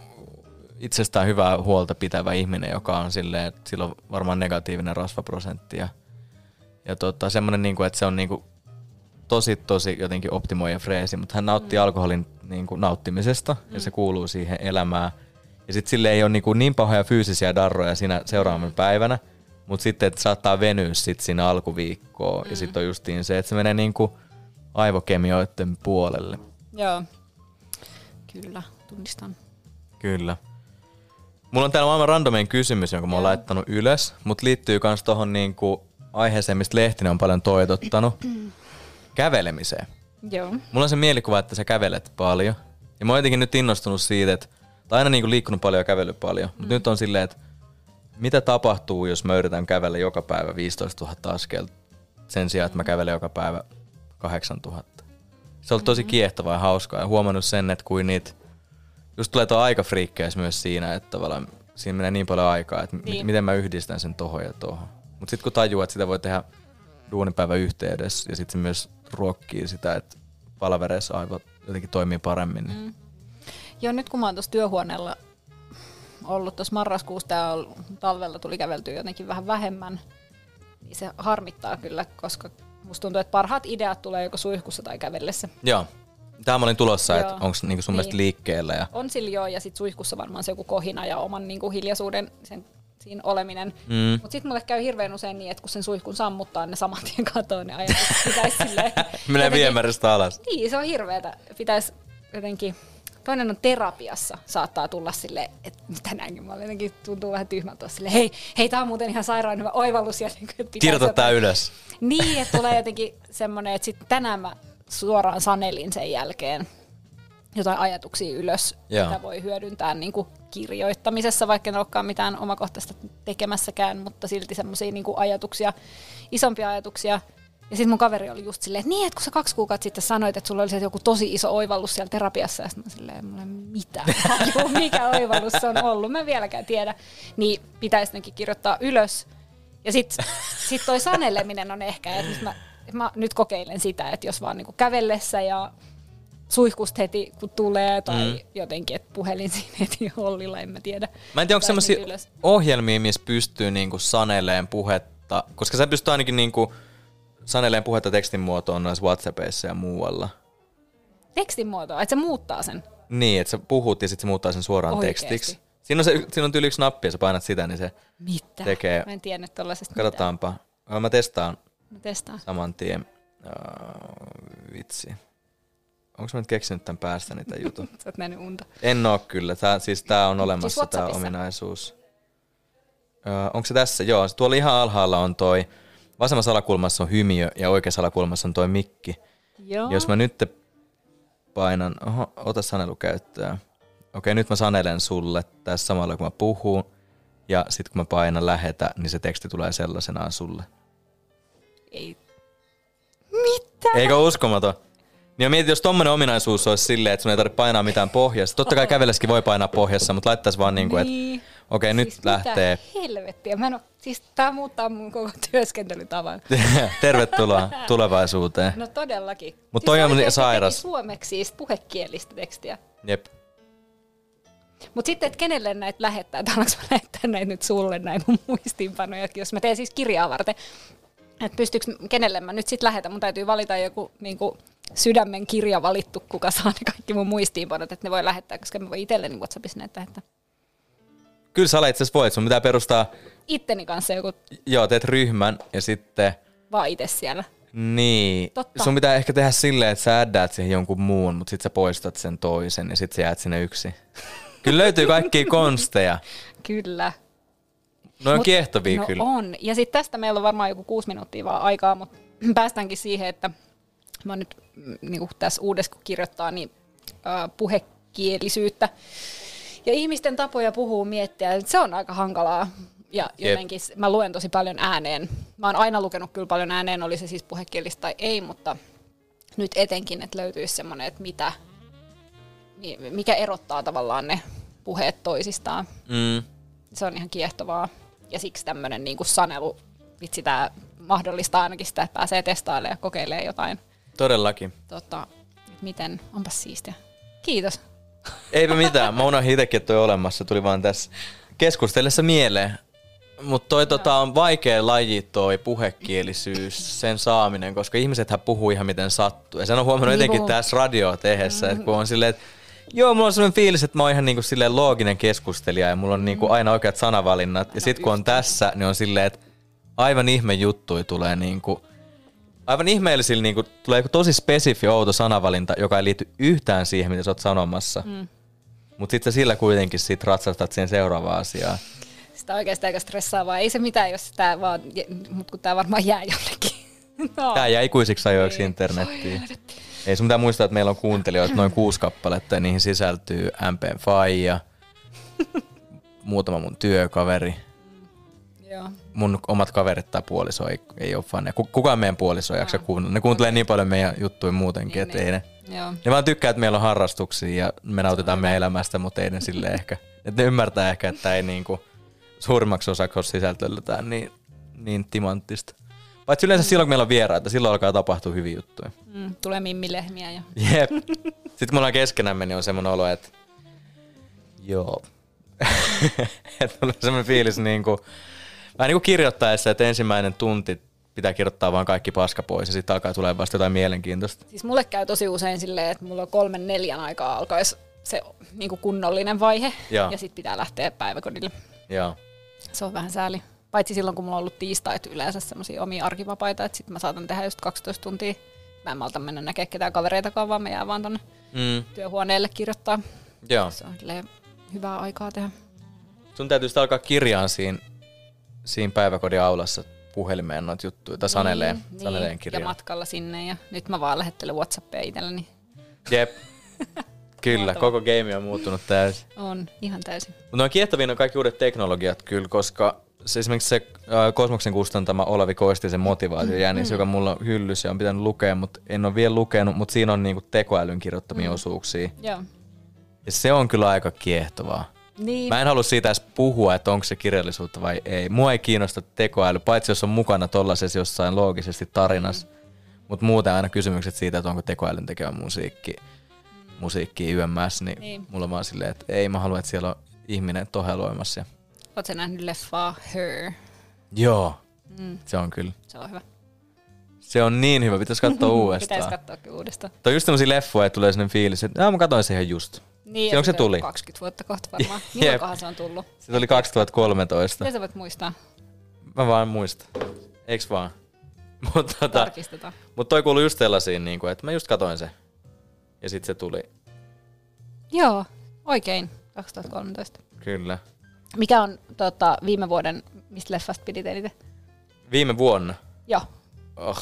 itsestään hyvää huolta pitävä ihminen, joka on silleen, että sillä on varmaan negatiivinen rasvaprosentti. Ja semmoinen, niinku, että se on niinku tosi jotenkin optimoija freesi, mutta hän nautti alkoholin niinku nauttimisesta ja se kuuluu siihen elämään. Ja sitten sille ei ole niin pahoja fyysisiä darroja siinä seuraavan päivänä, mutta sitten että saattaa venyä sit siinä alkuviikkoon ja sitten on justiin se, että se menee niinku aivokemioiden puolelle. Joo, kyllä, tunnistan. Kyllä. Mulla on täällä maailman randomin kysymys, jonka mä oon laittanut ylös, mutta liittyy myös tuohon niinku aiheeseen, mistä Lehtinen on paljon toitottanut, kävelemiseen. Joo. Mulla on se mielikuva, että sä kävelet paljon. Ja mä oon jotenkin nyt innostunut siitä, että tai aina niinku liikkunut paljon ja kävellyt paljon, mutta nyt on silleen, että mitä tapahtuu, jos mä yritän kävellä joka päivä 15 000 askelta sen sijaan, että mä kävelen joka päivä 8 000. Se on tosi kiehtovaa ja hauskaa ja huomannut sen, että kuin niitä just tulee tuo aikafriikkeys myös siinä, että tavallaan siinä menee niin paljon aikaa, että miten mä yhdistän sen tohon ja tohon. Mutta sitten kun tajuaa, että sitä voi tehdä duunipäivän yhteydessä ja sitten se myös ruokkii sitä, että palavereissa aivot jotenkin toimii paremmin. Niin. Joo, nyt kun mä oon tuossa työhuoneella ollut tuossa marraskuussa, talvella tuli käveltyä jotenkin vähän vähemmän, niin se harmittaa kyllä, koska musta tuntuu, että parhaat ideat tulee joko suihkussa tai kävellessä. Joo. Tää mä olin tulossa, että onko niinku sun mielestä liikkeellä? Ja... On sillä joo, ja sit suihkussa varmaan se joku kohina ja oman niinku hiljaisuuden siinä oleminen. Mm. Mut sit mulle käy hirveän usein niin, että kun sen suihkun sammuttaa, ne saman tien katoo, ne ajatukset pitäis silleen... Menee viemäristä alas. Niin, se on hirveetä. Pitäis jotenkin... Toinen on terapiassa, saattaa tulla silleen, että tänäänkin mä jotenkin tuntuu vähän tyhmältä silleen, hei tää on muuten ihan sairaan hyvä oivallus. Kirjoita tää ylös. Niin, että tulee jotenkin semmonen, että sit tänään mä suoraan sanelin sen jälkeen jotain ajatuksia ylös, mitä voi hyödyntää niin kuin kirjoittamisessa, vaikka en olekaan mitään omakohtaista tekemässäkään, mutta silti semmosia niin kuin ajatuksia, isompia ajatuksia. Ja sitten mun kaveri oli just silleen, että niin, että kun sä 2 kuukautta sitten sanoit, että sulla oli joku tosi iso oivallus siellä terapiassa, ja sitten mä silleen, mulla ei mitään tajua, mikä oivallus se on ollut, mä en vieläkään tiedä. Niin pitäisi nekin kirjoittaa ylös. Ja sit toi saneleminen on ehkä, että mä nyt kokeilen sitä, että jos vaan niinku kävellessä ja suihkusta heti kun tulee, tai jotenkin, että puhelin siinä heti hollilla, en mä tiedä. Mä en tiedä, onko semmosia ohjelmia, missä pystyy niinku saneleen puhetta, koska sä pystyy ainakin niinku... Saneleen puhetta tekstin muotoon noissa WhatsAppissa ja muualla. Tekstin muotoa? Että se muuttaa sen? Niin, että sä puhut ja sitten se muuttaa sen suoraan oikeesti tekstiksi. Siinä on tyyli yksi nappi ja sä painat sitä, niin se mitä? Tekee. Mä en tiedä tollasesta. Katsotaanpa. Mitään. Mä testaan. Saman tien. Vitsi. Onko mä nyt keksinyt tämän päästä niitä jutun? Sä oot nähnyt unta. En oo kyllä. Tää on olemassa siis tää ominaisuus. Onko se tässä? Joo, tuolla ihan alhaalla on toi. Vasemmassa alakulmassa on hymiö ja oikeassa alakulmassa on toi mikki. Joo. Jos mä nyt painan, ota sanelu käyttöön. Okei, nyt mä sanelen sulle tässä samalla kun mä puhun. Ja sit kun mä painan lähetä, niin se teksti tulee sellaisenaan sulle. Ei. Mitä? Eikö uskomaton? Niin mietin, jos tommonen ominaisuus olisi silleen, että sun ei tarvitse painaa mitään pohjassa. Totta kai kävellessäkin voi painaa pohjassa, mutta laittaisi vaan niinku, niin. Että... Okei, nyt siis lähtee. Helvettiä. Siis tää muuttaa mun koko työskentelytavan. Tervetuloa tulevaisuuteen. No todellakin. Mut siis toi on sairas. Suomeksi siis puhekielistä tekstiä. Jep. Mut sitten, että kenelle näitä lähettää? Ollaanko mä lähettää näitä nyt sulle näin mun muistiinpanoja? Jos mä teen siis kirjaa varten, että pystyykö kenelle mä nyt sit lähetän? Mun täytyy valita joku niinku sydämen kirja valittu, kuka saa ne kaikki mun muistiinpanot, että ne voi lähettää, koska mä voin itselleni WhatsAppissa näitä lähettää. Kyllä sä itse asiassa voit, sun pitää perustaa... Itteni kanssa joku... Joo, teet ryhmän ja sitten... Vaan itse siellä. Niin. Totta. Sun pitää ehkä tehdä silleen, että sä addaat siihen jonkun muun, mutta sit sä poistat sen toisen ja sit sä jäät sinne yksin. Kyllä löytyy kaikkia konsteja. Kyllä. No on kiehtovia kyllä. No on. Ja sit tästä meillä on varmaan joku 6 minuuttia vaan aikaa, mutta päästäänkin siihen, että mä oon nyt niin tässä uudessa kun kirjoittaa, niin puhekielisyyttä. Ja ihmisten tapoja puhuu miettiä, että se on aika hankalaa. Ja jotenkin mä luen tosi paljon ääneen. Mä oon aina lukenut kyllä paljon ääneen, oli se siis puhekielistä tai ei, mutta nyt etenkin, että löytyisi semmoinen, että mikä erottaa tavallaan ne puheet toisistaan. Mm. Se on ihan kiehtovaa. Ja siksi tämmöinen niin kuin sanelu, vitsi tää mahdollistaa ainakin sitä, että pääsee testailemaan ja kokeilemaan jotain. Todellakin. Miten, onpas siistiä. Kiitos. Eipä mitään, mä unohdin itsekin, että toi olemassa, tuli vaan tässä keskustellessa mieleen. Mutta toi on vaikea laji toi puhekielisyys, sen saaminen, koska ihmisethän puhuu ihan miten sattuu. Ja sen on huomannut etenkin tässä radioa tehessä, että kun on silleen, että joo, mulla on sellainen fiilis, että mä oon ihan niinku silleen looginen keskustelija ja mulla on niinku aina oikeat sanavalinnat. Ja sit kun on tässä, niin on silleen, että aivan ihme juttui tulee niinku... Aivan ihmeellisillä niinku, tulee tosi spesifi outo sanavalinta, joka ei liity yhtään siihen, mitä sä oot sanomassa. Mm. Mutta sitten sillä kuitenkin sit ratsastat siihen seuraavaan asiaan. Sitä oikeastaan aika stressaavaa. Ei se mitään, jos tää vaan, mut kun tää varmaan jää jonnekin. No. Tää jää ikuisiksi ajoiksi internettiin. Ei sun mitään muistaa, että meillä on kuuntelijoita noin 6 kappaletta ja niihin sisältyy MPn faija, muutama mun työkaveri. Joo. Mun omat kaverit tai puoliso ei ole faneja. Kukaan meidän puoliso ei jaksa kuunnella. Ne kuuntelee niin paljon meidän juttuja muutenkin, että ei ne. Joo. Ne vaan tykkää, että meillä on harrastuksia ja me nautitaan meidän elämästä, mutta ei ne silleen ehkä. Että ne ymmärtää ehkä, että ei niinku suurimmaksi osaksi ole sisältöllytään niin timanttista. Paitsi yleensä silloin, kun meillä on vieraita, silloin alkaa tapahtua hyviä juttuja. Tulee Mimmi Lehmiä jo. Jep. Sitten kun ollaan keskenämme, niin on semmoinen olo, että joo. Että tulee semmoinen fiilis niinku... Vähän niin kuin kirjoittaessa, että ensimmäinen tunti pitää kirjoittaa vaan kaikki paska pois ja sitten alkaa tulee vasta jotain mielenkiintoista. Siis mulle käy tosi usein silleen, että mulla on 3-4 aikaa alkaisi se niinku kunnollinen vaihe ja sitten pitää lähteä päiväkodille. Joo. Se on vähän sääli. Paitsi silloin, kun mulla on ollut tiistait yleensä semmosia omia arkivapaita, että sitten mä saatan tehdä just 12 tuntia. Mä en malta mennä näkemään ketään kavereitakaan, vaan mä jään vaan tonne työhuoneelle kirjoittaa. Joo. Se on silleen hyvää aikaa tehdä. Sun täytyy sitten alkaa kirjaan siinä päiväkodin aulassa puhelimeen noita juttuja, tai saneleen kirjaa. Ja matkalla sinne, ja nyt mä vaan lähettelen WhatsAppia itselleni. Jep, kyllä, koko game on muuttunut täysin. On, ihan täysin. Mutta on kiehtoviin on kaikki uudet teknologiat kyllä, koska se, esimerkiksi se Cosmoksen kustantama Olavi Koistisen motivaatiojännis, joka mulla on hyllys ja on pitänyt lukea, mutta en ole vielä lukenut, mutta siinä on niinku tekoälyn kirjoittamia osuuksia. Joo. Ja se on kyllä aika kiehtovaa. Niin. Mä en halua siitä edes puhua, että onko se kirjallisuutta vai ei. Mua ei kiinnosta tekoäly, paitsi jos on mukana tollaisessa jossain loogisesti tarinassa. Mutta muuten aina kysymykset siitä, että onko tekoälyn tekevä musiikki YMS, niin mulla on vaan silleen, että ei mä halua, että siellä on ihminen toheloimassa. Oot sä nähnyt leffaa Her? Joo, se on kyllä. Se on hyvä. Se on niin hyvä, pitäis katsoa uudestaan. Pitäis katsoakin uudestaan. Toi on just tämmösiä leffoja, että tulee sellainen fiilis, että mä katsoin siihen just. Niin, silloin se tuli? 20 vuotta kohta varmaan. Milloinkohan se on tullut? Se tuli 2013. Miten sä voit muistaa? Mä vaan muistan. Eiks vaan? Mut tarkistetaan. Mut toi kuului just sellaisiin, niinku, että mä just katoin se. Ja sit se tuli. Joo, oikein. 2013. Kyllä. Mikä on viime vuoden, mistä leffasta pidit eniten? Viime vuonna? Joo.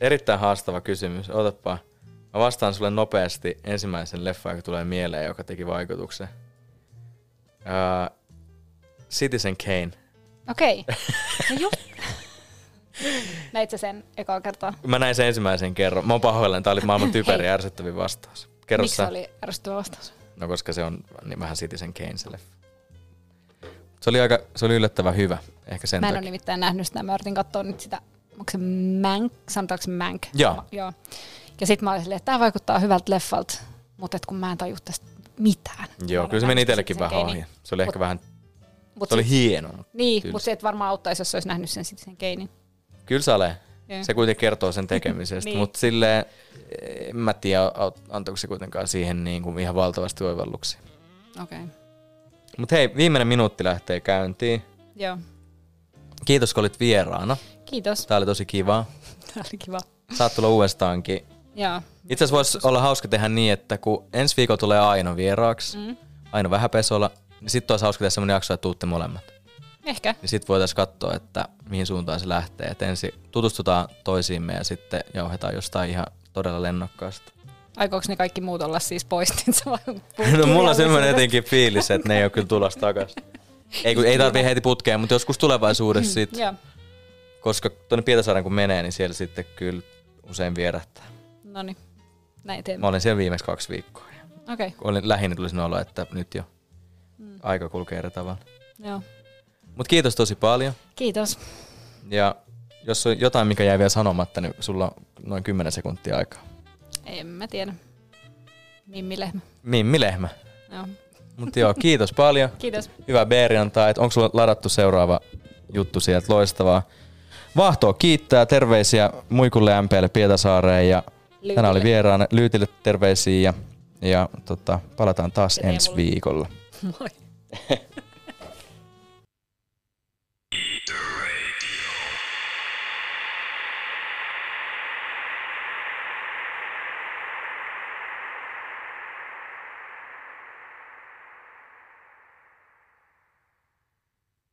Erittäin haastava kysymys. Otapaa. Mä vastaan sulle nopeasti ensimmäisen leffan, joka tulee mieleen, joka teki vaikutuksen. Citizen Kane. Okei. Okay. No just. Näit sä sen ekaa kertaa? Mä näin sen ensimmäisen kerran. Mä oon pahoillani, tää oli maailman typeri ärsyttävin vastaus. Miksi se oli ärsyttävä vastaus? No koska se on niin vähän Citizen Kane se leffa. Se oli yllättävän hyvä. Ehkä sen mä en ole nimittäin nähnyt sitä. Mä yritin katsoa nyt sitä. Onko se Mank? Sanotaanko se Mank? Joo. Ja sit mä olin silleen, että tää vaikuttaa hyvältä leffalta, mutta kun mä en tajua tästä mitään. Joo, kyllä se meni itsellekin vähän ohi. Se oli ehkä vähän, se oli hieno. Niin, mutta se et varmaan auttaisi, jos olisi nähnyt sen Citizen Kanen. Kyllä se ole. Se kuitenkin kertoo sen tekemisestä, mutta silleen, en mä tiedä, antoiko se kuitenkaan siihen niinku ihan valtavasti oivalluksia. Okei. Okay. Mut hei, viimeinen minuutti lähtee käyntiin. Joo. Kiitos, kun olit vieraana. Kiitos. Tää oli tosi kivaa. Tää oli kivaa. Saat tulla uudestaankin. Jaa. Itse asiassa voisi olla hauska tehdä niin, että kun ensi viikolla tulee Aino vieraaksi, Aino Vähäpesolla, niin sitten olisi hauska tehdä semmoinen jakso, että tuutte molemmat. Ehkä. Ja sitten voitaisiin katsoa, että mihin suuntaan se lähtee. Et ensin tutustutaan toisiimme ja sitten jauhetaan jostain ihan todella lennokkaasti. Aikooko ne kaikki muut olla siis poistinsa vai? No mulla on semmoinen jotenkin fiilis, että ne ei ole kyllä tulossa takaisin. Ei tarvitse heti putkeen, mutta joskus tulevaisuudessa sitten. Yeah. Koska tuonne Pietarsaaren kun menee, niin siellä sitten kyllä usein vierähtää. Noniin, näin teemme. Mä olin siellä viimeksi 2 viikkoa. Okei. Okay. Lähinnä tuli sinne olo, että nyt jo aika kulkee eri tavalla. Joo. Mut kiitos tosi paljon. Kiitos. Ja jos on jotain, mikä jäi vielä sanomatta, niin sulla on noin 10 sekuntia aikaa. En mä tiedä. Mimmi Lehmä. Mimmi Lehmä. Joo. Mutta joo, kiitos paljon. Kiitos. Hyvä beeriantaa. Onko sulla ladattu seuraava juttu sieltä? Loistavaa. Vaahtoo kiittää. Terveisiä Muikulle ja MP:lle Pietarsaareen. Ja tänään oli vieraana Lyytille terveisiä. Ja palataan taas ensi viikolla. Moi.